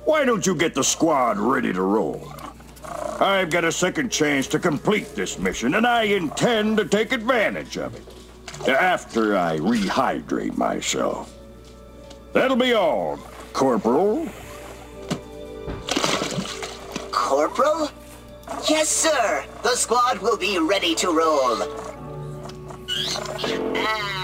Why don't you get the squad ready to roll? I've got a second chance to complete this mission, and I intend to take advantage of it. After I rehydrate myself. That'll be all, Corporal. Corporal? Yes, sir. The squad will be ready to roll.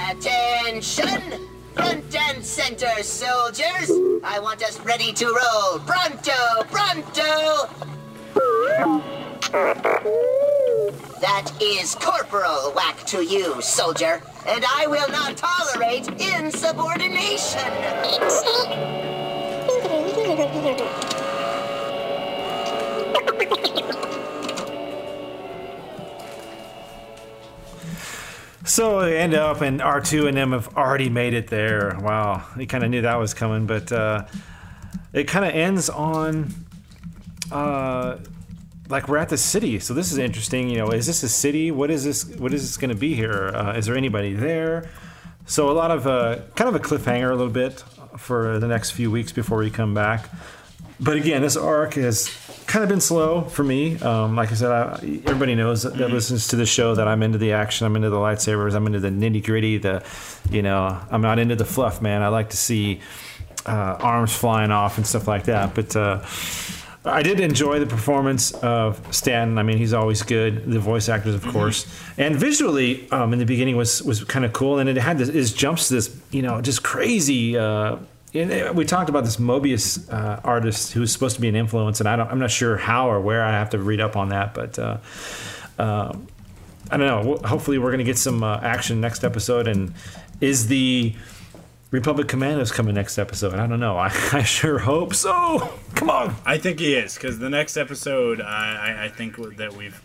Attention! Front and center, soldiers! I want us ready to roll. Pronto! Pronto! That is corporal whack to you, soldier, and I will not tolerate insubordination. So they end up, and R2 and them have already made it there. Wow, they kind of knew that was coming, but it kind of ends on... like we're at the city, so this is interesting. You know, is this a city? What is this? What is this going to be here? Is there anybody there? So a lot of kind of a cliffhanger, a little bit for the next few weeks before we come back. But again, this arc has kind of been slow for me. Like I said, everybody knows that listens to the show that I'm into the action, I'm into the lightsabers, I'm into the nitty gritty. I'm not into the fluff, man. I like to see arms flying off and stuff like that. But I did enjoy the performance of Stanton. I mean, he's always good. The voice actors, of course, and visually in the beginning was kind of cool. And it had this jumps to this, you know, just crazy. And we talked about this Mobius artist who's supposed to be an influence, and I'm not sure how or where. I have to read up on that, but I don't know. Hopefully, we're going to get some action next episode. And is the Republic Commando's coming next episode? I don't know. I sure hope so. Come on. I think he is, because the next episode, I think that we've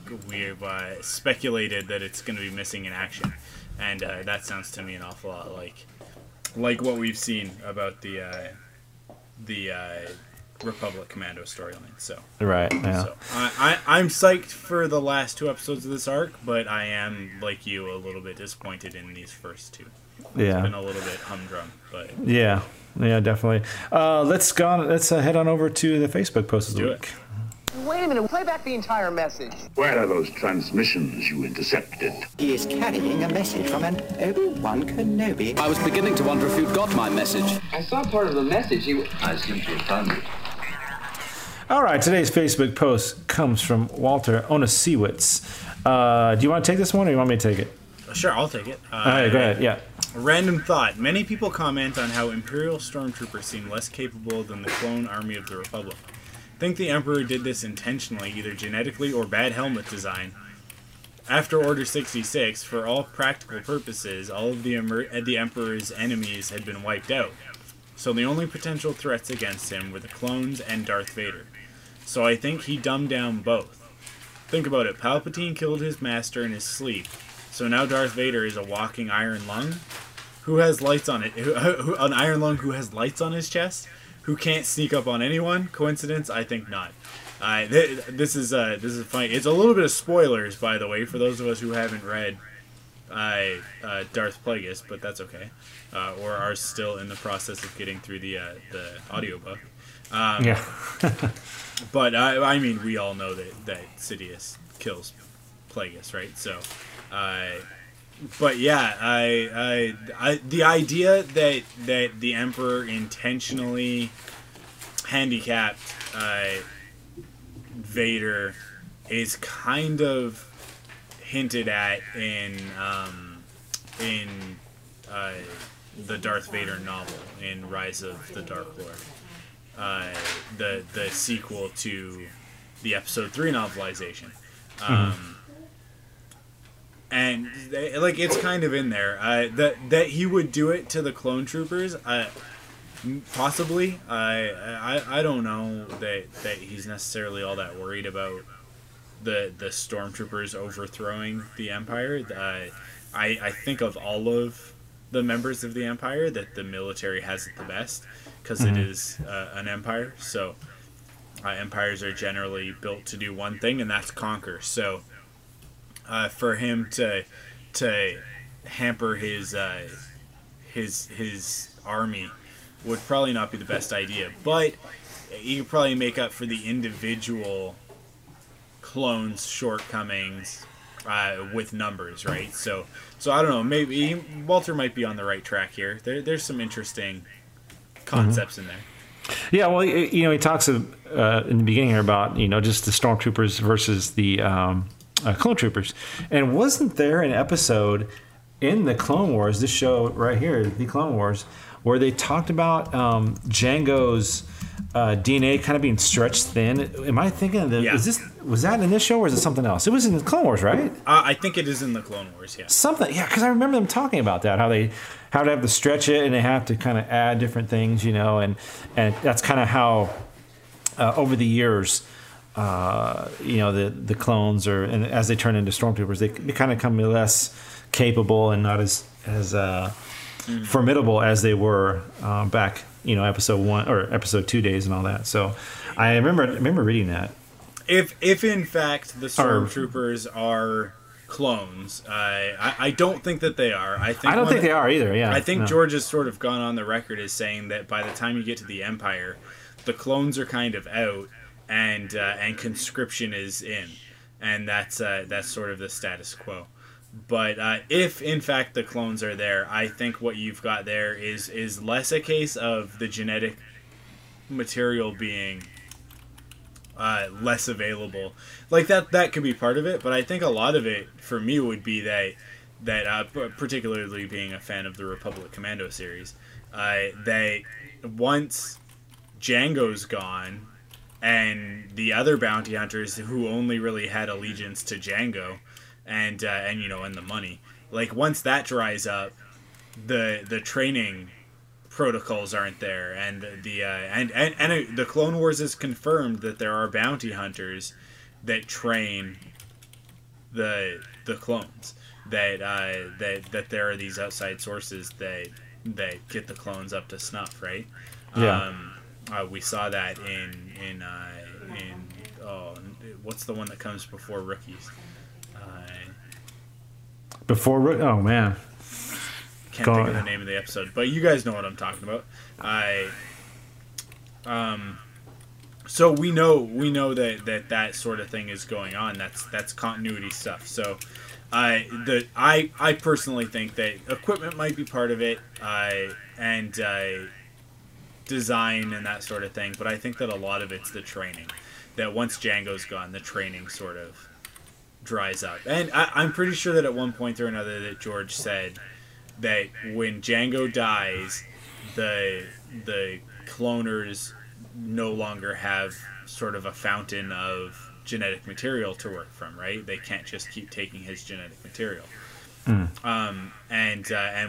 speculated that it's going to be missing in action, and that sounds to me an awful lot like what we've seen about the Republic Commando storyline. So right. Yeah. So I'm psyched for the last two episodes of this arc, but I am, like you, a little bit disappointed in these first two. Yeah. It's been a little bit humdrum, but yeah, definitely. Let's head on over to the Facebook post of the week. Wait a minute, play back the entire message. Where are those transmissions you intercepted? He is carrying a message from an Obi-Wan Kenobi. I was beginning to wonder if you'd got my message. I saw part of the message you... I seem to have found it. All right, today's Facebook post comes from Walter Onasiewicz. Do you want to take this one, or you want me to take it? Sure, I'll take it. All right, go ahead, yeah. Random thought. Many people comment on how Imperial stormtroopers seem less capable than the clone army of the Republic. Think the Emperor did this intentionally, either genetically or bad helmet design. After Order 66, for all practical purposes, all of the Emperor's enemies had been wiped out. So the only potential threats against him were the clones and Darth Vader. So I think he dumbed down both. Think about it. Palpatine killed his master in his sleep. So now Darth Vader is a walking iron lung, who has lights on it. An iron lung who has lights on his chest, who can't sneak up on anyone. Coincidence? I think not. This is funny. It's a little bit of spoilers, by the way, for those of us who haven't read Darth Plagueis, but that's okay, or are still in the process of getting through the audiobook. Yeah. But I mean, we all know that Sidious kills Plagueis, right? So. But yeah, I the idea that the Emperor intentionally handicapped Vader is kind of hinted at in the Darth Vader novel in Rise of the Dark Lord, the sequel to the Episode 3 novelization. And like it's kind of in there that he would do it to the clone troopers, possibly. I don't know that he's necessarily all that worried about the stormtroopers overthrowing the Empire. I think of all of the members of the Empire that the military has it the best, because it is an empire. So empires are generally built to do one thing, and that's conquer. So. For him to hamper his army would probably not be the best idea, but you could probably make up for the individual clones' shortcomings with numbers, right? So I don't know. Maybe Walter might be on the right track here. There's some interesting concepts in there. Yeah, well, you know, he talks in the beginning here about, you know, just the stormtroopers versus the clone troopers. And wasn't there an episode in the Clone Wars, this show right here, the Clone Wars, where they talked about Jango's DNA kind of being stretched thin? Am I thinking of the, yeah. Was that in this show or is it something else? It was in the Clone Wars, right? I think it is in the Clone Wars, yeah. Something, yeah, because I remember them talking about that, how to have to stretch it and they have to kind of add different things, you know, and that's kind of how over the years, you know, the clones are, and as they turn into stormtroopers, they kind of become less capable and not as formidable as they were back, you know, episode 1 or episode 2 days and all that. So I remember reading that. If in fact the stormtroopers are clones, I don't think that they are. I don't think they are either. Yeah, I think George has sort of gone on the record as saying that by the time you get to the Empire, the clones are kind of out and conscription is in, and that's sort of the status quo. But if, in fact, the clones are there, I think what you've got there is less a case of the genetic material being less available. Like, that could be part of it, but I think a lot of it, for me, would be that particularly being a fan of the Republic Commando series, that once Jango's gone and the other bounty hunters who only really had allegiance to Jango... and you know, and the money. Like, once that dries up, the training protocols aren't there, and the the Clone Wars is confirmed that there are bounty hunters that train the clones. That there are these outside sources that get the clones up to snuff, right? Yeah. We saw that in what's the one that comes before Rookies? Oh man, can't think of the name of the episode, but you guys know what I'm talking about. So we know that sort of thing is going on. That's continuity stuff. So I personally think that equipment might be part of it, and design and that sort of thing. But I think that a lot of it's the training. That once Jango's gone, the training sort of dries up. And I'm pretty sure that at one point or another that George said that when Jango dies, the cloners no longer have sort of a fountain of genetic material to work from, right? They can't just keep taking his genetic material. And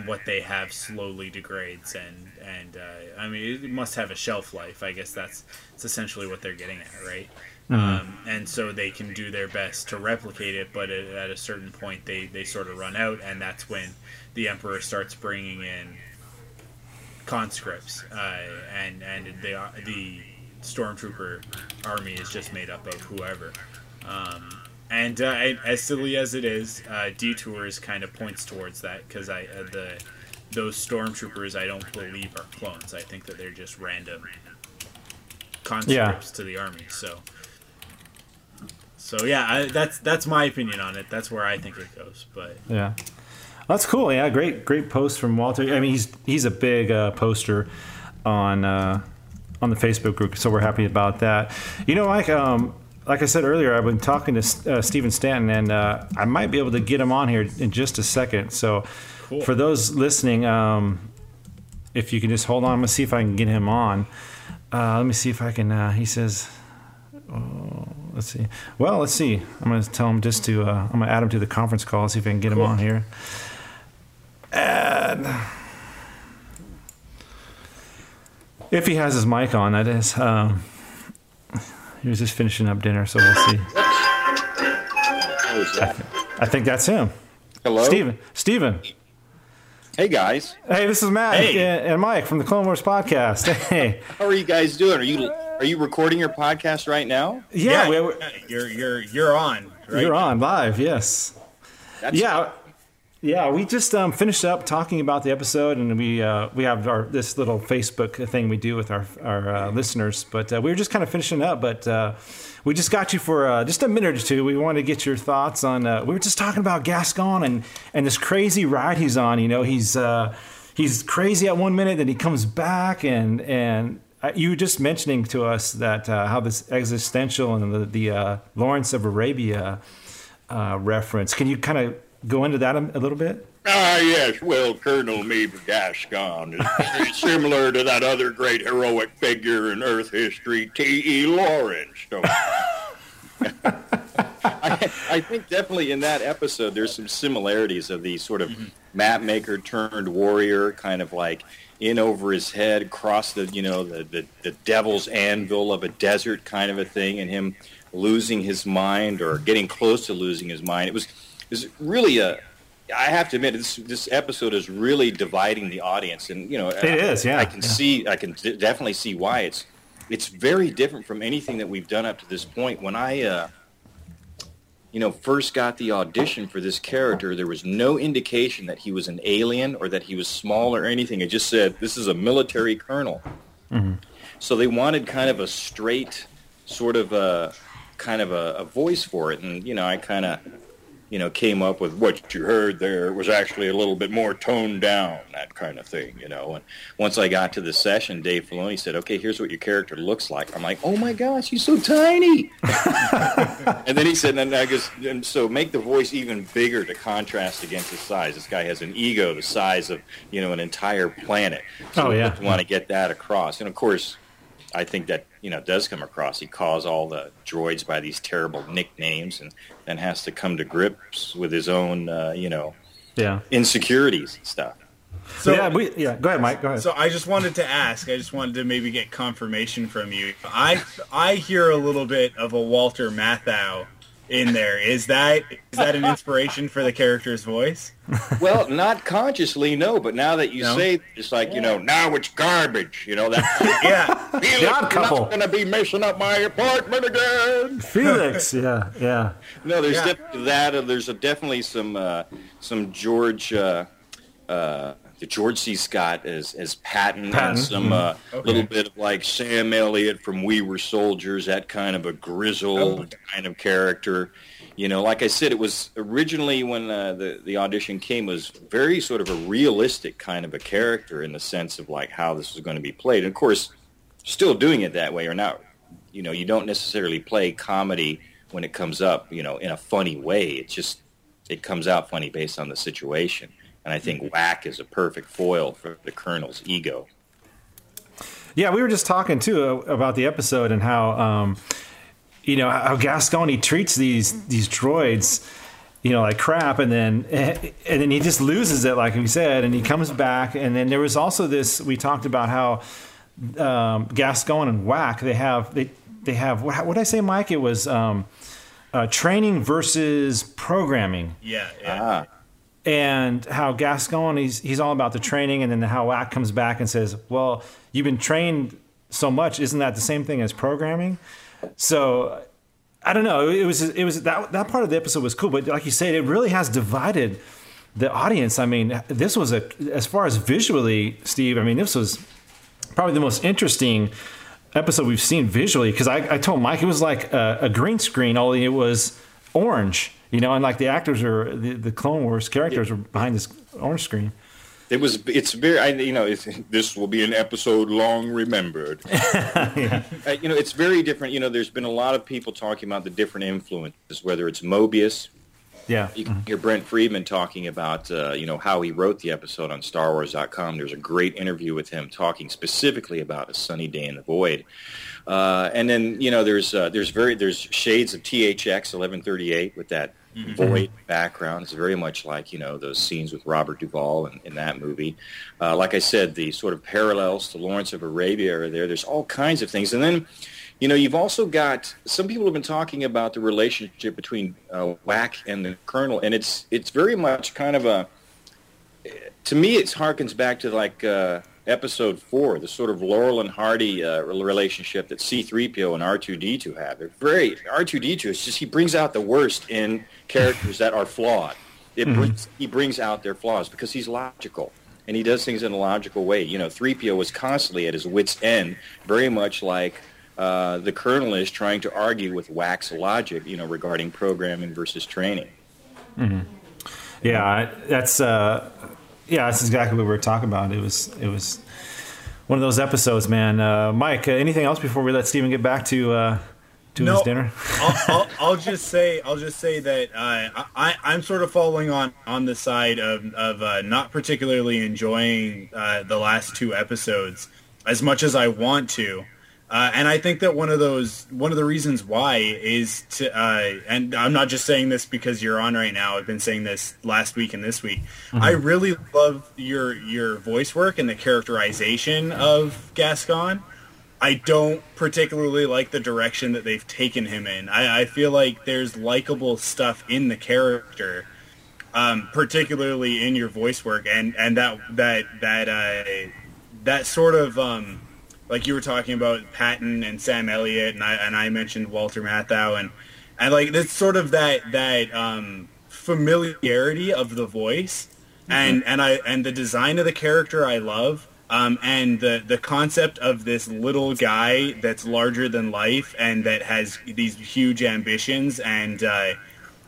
what they have slowly degrades, and I mean, it must have a shelf life. I guess that's essentially what they're getting at, right? And so they can do their best to replicate it, but at a certain point they sort of run out, and that's when the Emperor starts bringing in conscripts, and the stormtrooper army is just made up of whoever. And as silly as it is, Detours kind of points towards that, because those stormtroopers I don't believe are clones. I think that they're just random conscripts to the army. So yeah, that's my opinion on it. That's where I think it goes. But yeah, that's cool. Yeah, great post from Walter. I mean, he's a big poster on the Facebook group, so we're happy about that. You know, like I said earlier, I've been talking to Stephen Stanton, and I might be able to get him on here in just a second. So cool. For those listening, if you can just hold on, I'm gonna see if I can get him on. Let me see if I can. He says. Let's see. Well, let's see. I'm going to tell him just to. I'm going to add him to the conference call. See if I can get him on here. And if he has his mic on, that is. He was just finishing up dinner, so we'll see. I think that's him. Hello, Steven. Hey guys. Hey, this is Matt and Mike from the Clone Wars podcast. Hey. How are you guys doing? Are you recording your podcast right now? Yeah, you're on. Right? You're on live. Yes. That's Yeah, we just finished up talking about the episode, and we have this little Facebook thing we do with our listeners. But we were just kind of finishing up, but we just got you for just a minute or two. We wanted to get your thoughts on. We were just talking about Gascon and this crazy ride he's on. You know, he's crazy at one minute, then he comes back, and you were just mentioning to us that how this existential and the Lawrence of Arabia reference. Can you kind of go into that a little bit? Yes. Well, Colonel Meebur Gascon is very similar to that other great heroic figure in Earth history, T.E. Lawrence. So, I think definitely in that episode there's some similarities of the sort of map maker turned warrior, kind of like in over his head, cross the, you know, the devil's anvil of a desert kind of a thing, and him losing his mind or getting close to losing his mind. It's really I have to admit, this episode is really dividing the audience, and you know, I can definitely see why it's very different from anything that we've done up to this point. When I, first got the audition for this character, there was no indication that he was an alien or that he was small or anything. It just said this is a military colonel. Mm-hmm. So they wanted kind of a straight, sort of a voice for it, and I kind of, came up with what you heard there was actually a little bit more toned down, that kind of thing, And once I got to the session, Dave Filoni said, okay, here's what your character looks like. I'm like, oh, my gosh, he's so tiny. And then he said, so make the voice even bigger to contrast against his size. This guy has an ego the size of, an entire planet. So you want to get that across. And, of course, I think that, does come across. He calls all the droids by these terrible nicknames and then has to come to grips with his own, insecurities and stuff. So, go ahead, Mike. Go ahead. So I just wanted to ask. I just wanted to maybe get confirmation from you. I hear a little bit of a Walter Matthau in there. Is that an inspiration for the character's voice? Well, not consciously, no, but now that you say it, it's like, now it's garbage, that Felix, I'm not going to be messing up my apartment again. Felix, yeah. No, there's definitely that, and there's definitely some George, the George C. Scott as Patton. And some little bit of like Sam Elliott from We Were Soldiers, that kind of a grizzled kind of character. Like I said, it was originally when the audition came was very sort of a realistic kind of a character in the sense of like how this was going to be played. And of course, still doing it that way or not, you don't necessarily play comedy when it comes up, in a funny way. It comes out funny based on the situation. And I think whack is a perfect foil for the Colonel's ego. Yeah, we were just talking, too, about the episode and how, how Gascon, he treats these droids, like crap. And then he just loses it, like we said, and he comes back. And then there was also this, we talked about how Gascon and whack, they have what did I say, Mike? It was training versus programming. Yeah. Uh-huh. And how Gascon, he's all about the training, and then how Wack comes back and says, well, you've been trained so much, isn't that the same thing as programming? So, I don't know, it was that part of the episode was cool, but like you said, it really has divided the audience. I mean, this was, as far as visually, Steve, I mean, this was probably the most interesting episode we've seen visually, because I told Mike it was like a green screen, only it was orange. And like the actors or the Clone Wars characters were behind this orange screen. This will be an episode long remembered. It's very different. There's been a lot of people talking about the different influences, whether it's Mobius. Yeah. You can hear Brent Friedman talking about, how he wrote the episode on StarWars.com. There's a great interview with him talking specifically about A Sunny Day in the Void. And then, there's shades of THX 1138 with that void background. It's very much like, those scenes with Robert Duvall in that movie. Like I said, the sort of parallels to Lawrence of Arabia are there. There's all kinds of things. And then, you've also got, some people have been talking about the relationship between Wack and the Colonel, and it's very much kind of to me, it harkens back to like Episode 4, the sort of Laurel and Hardy relationship that C-3PO and R2-D2 have. They're very, R2-D2 is just, he brings out the worst in characters that are flawed. It brings out their flaws because he's logical. And he does things in a logical way. You know, 3PO was constantly at his wit's end, very much like the Colonel is trying to argue with wax logic, you know, regarding programming versus training. Mm-hmm. Yeah, that's exactly what we were talking about. It was one of those episodes, man. Mike, anything else before we let Steven get back to his dinner? I'll just say that I'm sort of falling on the side of not particularly enjoying the last two episodes as much as I want to, and I think that one of the reasons why is to and I'm not just saying this because you're on right now. I've been saying this last week and this week. Mm-hmm. I really love your voice work and the characterization of Gascon. I don't particularly like the direction that they've taken him in. I feel like there's likable stuff in the character, particularly in your voice work, and that sort of like you were talking about Patton and Sam Elliott, and I mentioned Walter Matthau, and like this sort of that familiarity of the voice, mm-hmm. and the design of the character I love. And the concept of this little guy that's larger than life and that has these huge ambitions and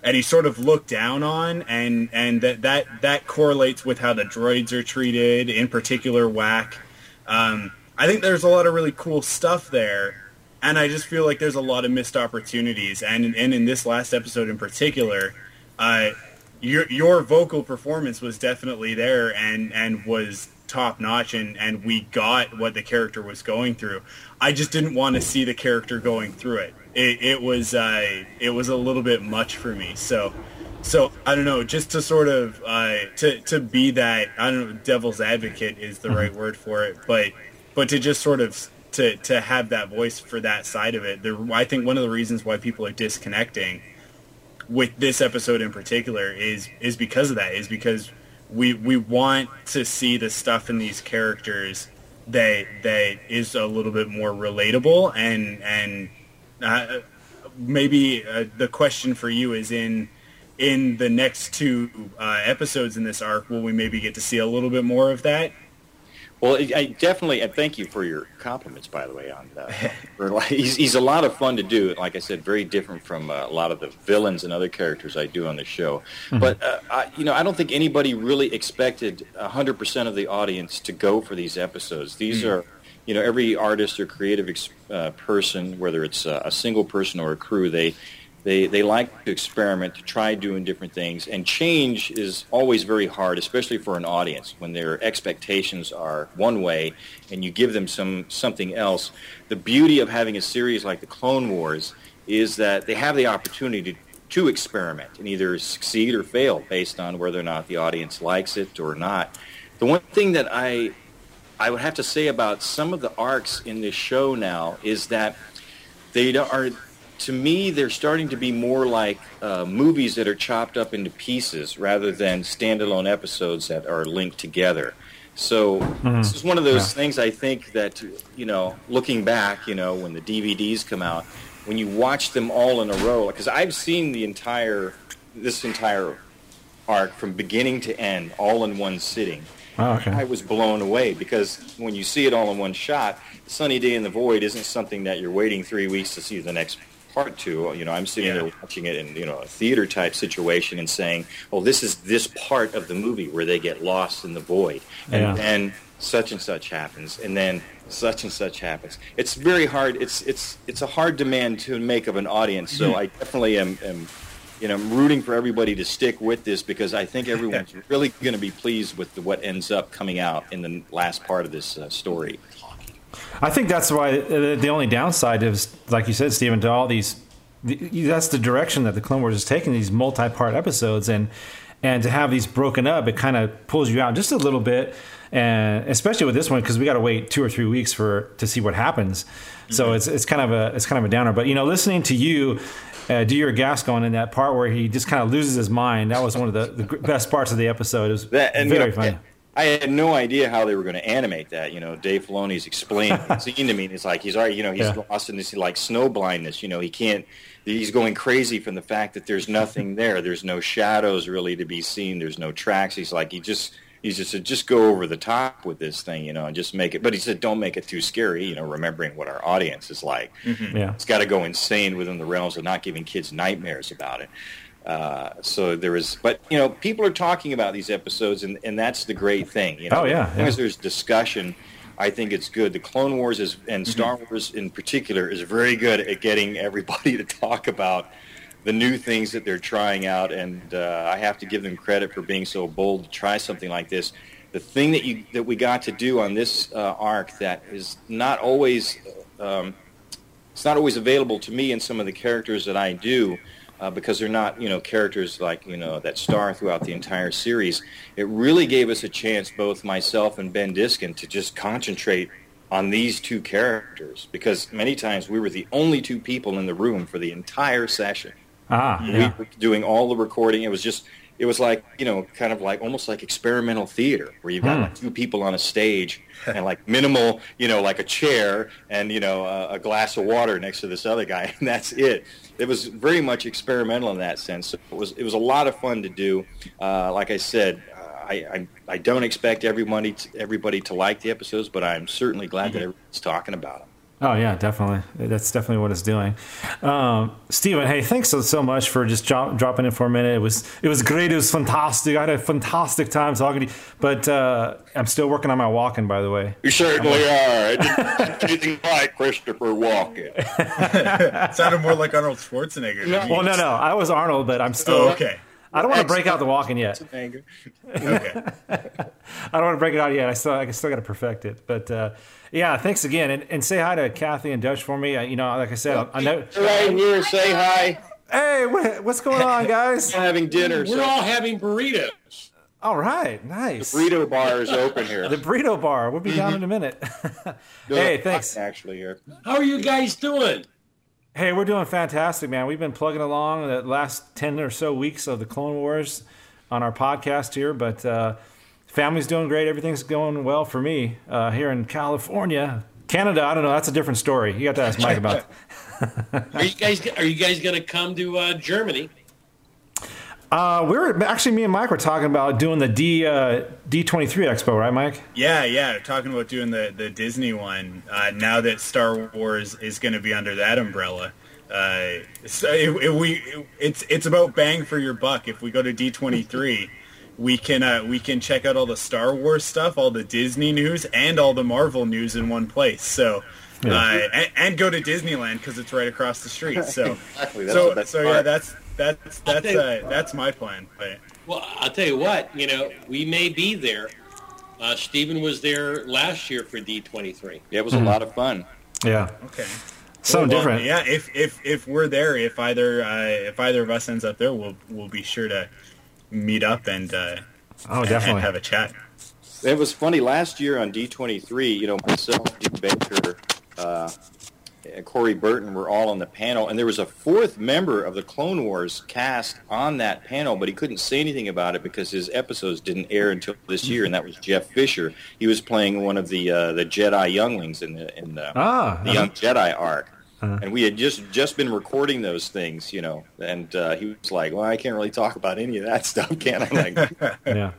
he's sort of looked down on and that correlates with how the droids are treated, in particular Wack. I think there's a lot of really cool stuff there, and I just feel like there's a lot of missed opportunities. And in this last episode in particular, your vocal performance was definitely there and was top notch, and we got what the character was going through. I just didn't want to see the character going through it. It was a little bit much for me. So I don't know. Just to sort of to be that, I don't know, devil's advocate is the right word for it, but to just sort of to have that voice for that side of it. I think one of the reasons why people are disconnecting with this episode in particular is because of that. Is because we want to see the stuff in these characters that is a little bit more relatable, and maybe the question for you is in the next two episodes in this arc, will we maybe get to see a little bit more of that? Well, I definitely, and thank you for your compliments, by the way. On he's a lot of fun to do. Like I said, very different from a lot of the villains and other characters I do on the show. Mm-hmm. But I don't think anybody really expected 100% of the audience to go for these episodes. These are, you know, every artist or creative person, whether it's a single person or a crew, they like to experiment, to try doing different things, and change is always very hard, especially for an audience when their expectations are one way and you give them something else. The beauty of having a series like the Clone Wars is that they have the opportunity to experiment and either succeed or fail based on whether or not the audience likes it or not. The one thing that I would have to say about some of the arcs in this show now is that they are... to me, they're starting to be more like movies that are chopped up into pieces rather than standalone episodes that are linked together. So this is one of those things I think that, you know, looking back, you know, when the DVDs come out, when you watch them all in a row, because I've seen this entire arc from beginning to end all in one sitting. Oh, okay. I was blown away because when you see it all in one shot, Sunny Day in the Void isn't something that you're waiting 3 weeks to see the next part to. You know, I'm sitting there watching it in, you know, a theater type situation and saying, "Oh, this is this part of the movie where they get lost in the void, and then such and such happens, and then such and such happens." It's very hard. It's a hard demand to make of an audience. So I definitely am you know, I'm rooting for everybody to stick with this because I think everyone's really going to be pleased with what ends up coming out in the last part of this story. I think that's why the only downside is, like you said, Stephen, to all these, that's the direction that the Clone Wars is taking, these multi-part episodes, and to have these broken up, it kind of pulls you out just a little bit, and especially with this one because we got to wait 2 or 3 weeks to see what happens. So it's kind of a downer. But you know, listening to you do your Gascon in that part where he just kind of loses his mind, that was one of the best parts of the episode. It was very funny. I had no idea how they were going to animate that. You know, Dave Filoni's explained scene to me, and it's like he's already, you know, he's lost in this like snow blindness. You know, he can't. He's going crazy from the fact that there's nothing there. There's no shadows really to be seen. There's no tracks. He's like he just said go over the top with this thing, you know, and just make it. But he said don't make it too scary. You know, remembering what our audience is like. Mm-hmm. Yeah. It's got to go insane within the realms of not giving kids nightmares about it. So there is, but you know, people are talking about these episodes, and that's the great thing. You know, as long as there's discussion, I think it's good. The Clone Wars is, and Star Wars in particular, is very good at getting everybody to talk about the new things that they're trying out. And I have to give them credit for being so bold to try something like this. The thing that we got to do on this arc that is not always, it's not always available to me and some of the characters that I do. Because they're not, you know, characters like, you know, that star throughout the entire series. It really gave us a chance, both myself and Ben Diskin, to just concentrate on these two characters. Because many times we were the only two people in the room for the entire session. We were doing all the recording. It was just, it was like, you know, kind of like, almost like experimental theater, where you've got like two people on a stage and like minimal, you know, like a chair and, you know, a glass of water next to this other guy. And that's it. It was very much experimental in that sense. So it was a lot of fun to do. Like I said, I don't expect everybody to like the episodes, but I'm certainly glad that everyone's talking about them. Oh, yeah, definitely. That's definitely what it's doing. Steven, hey, thanks so much for just dropping in for a minute. It was great. It was fantastic. I had a fantastic time talking to you. But I'm still working on my walking, by the way. You certainly are. Anything like Christopher Walken. It sounded more like Arnold Schwarzenegger. No. Well, no. I was Arnold, but I'm still... Oh, okay. I don't want to break out the walking yet. Okay. I don't want to break it out yet. I still got to perfect it. But... yeah, thanks again, and say hi to Kathy and Dutch for me. You know, like I said, I know. Right here, say hi. Hey, what's going on, guys? We're having dinner. We're all having burritos. All right, nice. The burrito bar is open here. The burrito bar. We'll be down in a minute. Hey, thanks. Actually, here. How are you guys doing? Hey, we're doing fantastic, man. We've been plugging along the last 10 or so weeks of the Clone Wars on our podcast here, but. Family's doing great. Everything's going well for me here in California. Canada, I don't know. That's a different story. You got to ask Mike about that. Are you guys going to come to Germany? Me and Mike were talking about doing the D23 Expo, right, Mike? Yeah. Talking about doing the Disney one now that Star Wars is going to be under that umbrella. It's about bang for your buck. If we go to D23. We can check out all the Star Wars stuff, all the Disney news, and all the Marvel news in one place. So, and go to Disneyland because it's right across the street. So, exactly. That's my plan. But. Well, I'll tell you what, you know, we may be there. Stephen was there last year for D23. Yeah, it was a lot of fun. Yeah. Okay. Something different. Yeah. If we're there, if either of us ends up there, we'll be sure to. Meet up and definitely have a chat. It was funny last year on D23. You know, myself, D. Baker, Corey Burton were all on the panel, and there was a fourth member of the Clone Wars cast on that panel, but he couldn't say anything about it because his episodes didn't air until this year, and that was Jeff Fisher. He was playing one of the Jedi younglings in the Young Jedi arc. And we had just been recording those things, you know, and he was like, well, I can't really talk about any of that stuff, can I? Like,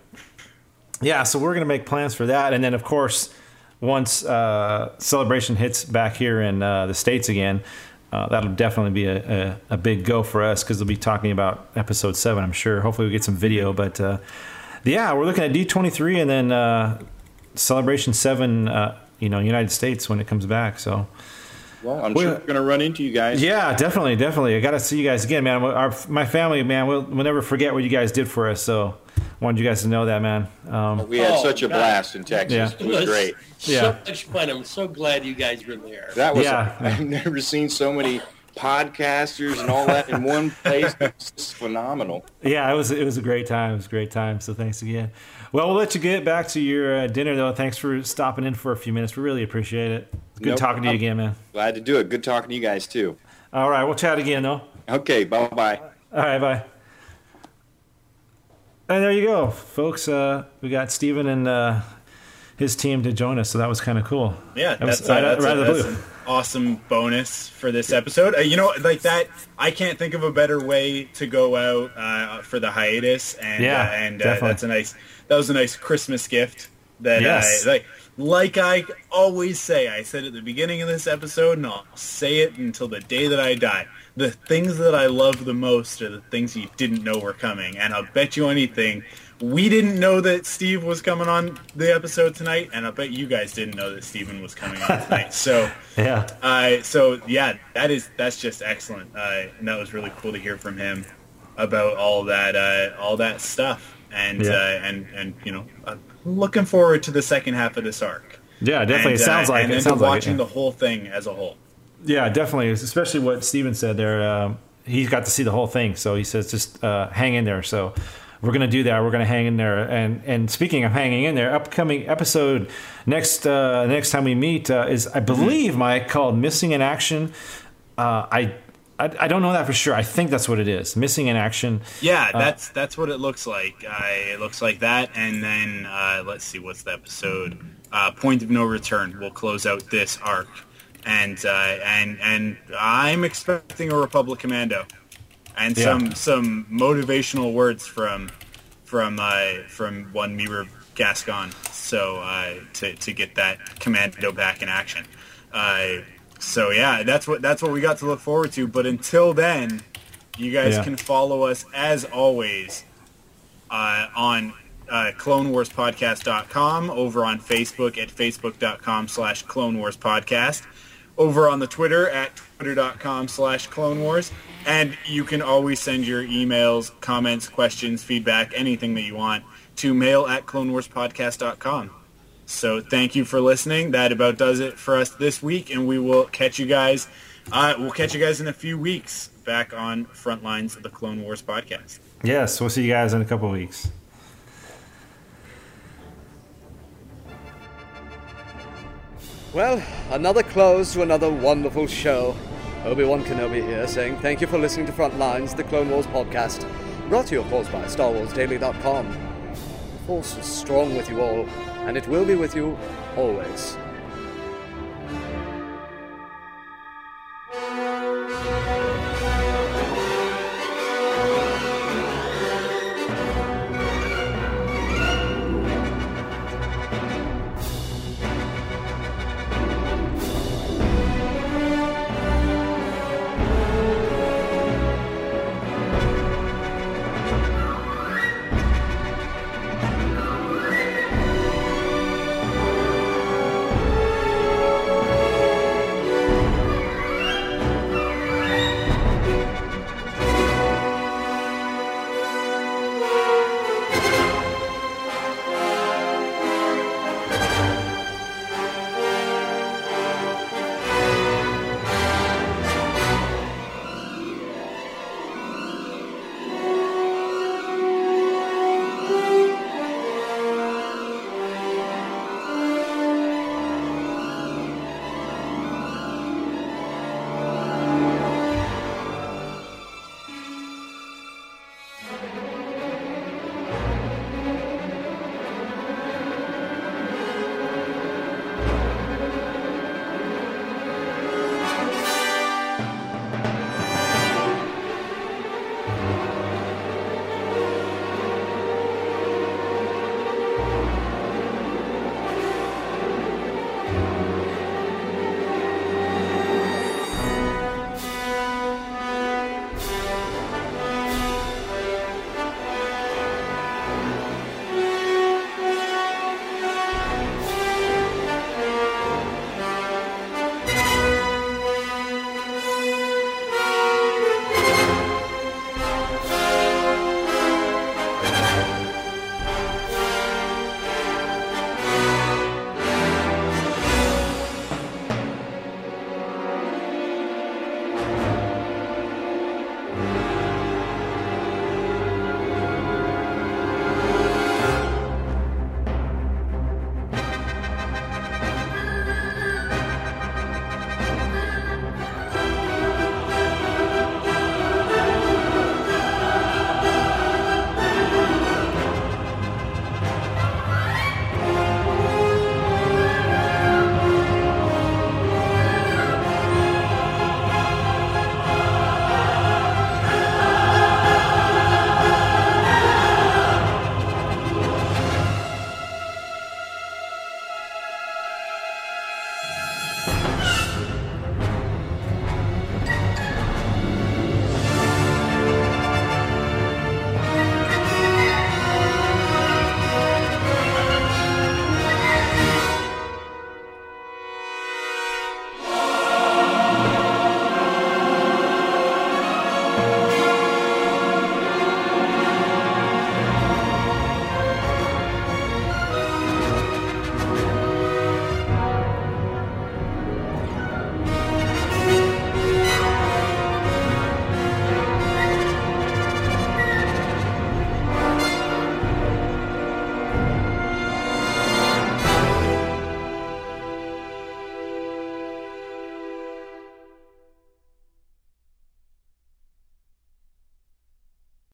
Yeah, so we're going to make plans for that. And then, of course, once Celebration hits back here in the States again, that'll definitely be a big go for us because they'll be talking about Episode 7, I'm sure. Hopefully we get some video. But, we're looking at D23 and then Celebration 7, you know, United States when it comes back, so... Well, we're going to run into you guys. Yeah, definitely. I got to see you guys again, man. My family, man, we'll never forget what you guys did for us. So I wanted you guys to know that, man. We had such a blast in Texas. Yeah. It was great. So much fun. I'm so glad you guys were there. That was I've never seen so many podcasters and all that in one place. It's just phenomenal. Yeah, it was a great time. It was a great time. So thanks again. Well, we'll let you get back to your dinner, though. Thanks for stopping in for a few minutes. We really appreciate it. Good talking to you again, man. Glad to do it. Good talking to you guys, too. All right. We'll chat again, though. Okay. Bye-bye. All right. Bye. And there you go, folks. We got Steven and his team to join us, so that was kind of cool. Yeah, that's an awesome bonus for this episode. You know, like that, I can't think of a better way to go out for the hiatus. And yeah, that was a nice Christmas gift. That yes. Like I always say, I said at the beginning of this episode, and I'll say it until the day that I die. The things that I love the most are the things you didn't know were coming. And I'll bet you anything, we didn't know that Steve was coming on the episode tonight, and I bet you guys didn't know that Steven was coming on tonight. So yeah, that's just excellent. And that was really cool to hear from him about all that stuff. And and you know, looking forward to the second half of this arc. Yeah, definitely. And watching the whole thing as a whole. Yeah, definitely, especially what Steven said there. He's got to see the whole thing, so he says just hang in there. So we're going to do that. We're going to hang in there. And speaking of hanging in there, upcoming episode next time we meet is, I believe, Mike, called Missing in Action. I don't know that for sure. I think that's what it is, Missing in Action. Yeah, that's what it looks like. It looks like that. And then let's see, what's the episode? Point of No Return will close out this arc. And I'm expecting a Republic Commando, and some motivational words from one Meebur Gascon. So to get that Commando back in action. So yeah, that's what we got to look forward to. But until then, you guys can follow us as always on CloneWarsPodcast.com, over on Facebook at Facebook.com/CloneWarsPodcast. Over on the Twitter at twitter.com/CloneWars. And you can always send your emails, comments, questions, feedback, anything that you want to mail at CloneWarsPodcast.com. So thank you for listening. That about does it for us this week, and we will catch you guys. We'll catch you guys in a few weeks back on Frontlines of the Clone Wars Podcast. Yes, we'll see you guys in a couple of weeks. Well, another close to another wonderful show. Obi-Wan Kenobi here, saying thank you for listening to Frontlines, the Clone Wars podcast, brought to you, of course, by StarWarsDaily.com. The Force is strong with you all, and it will be with you always.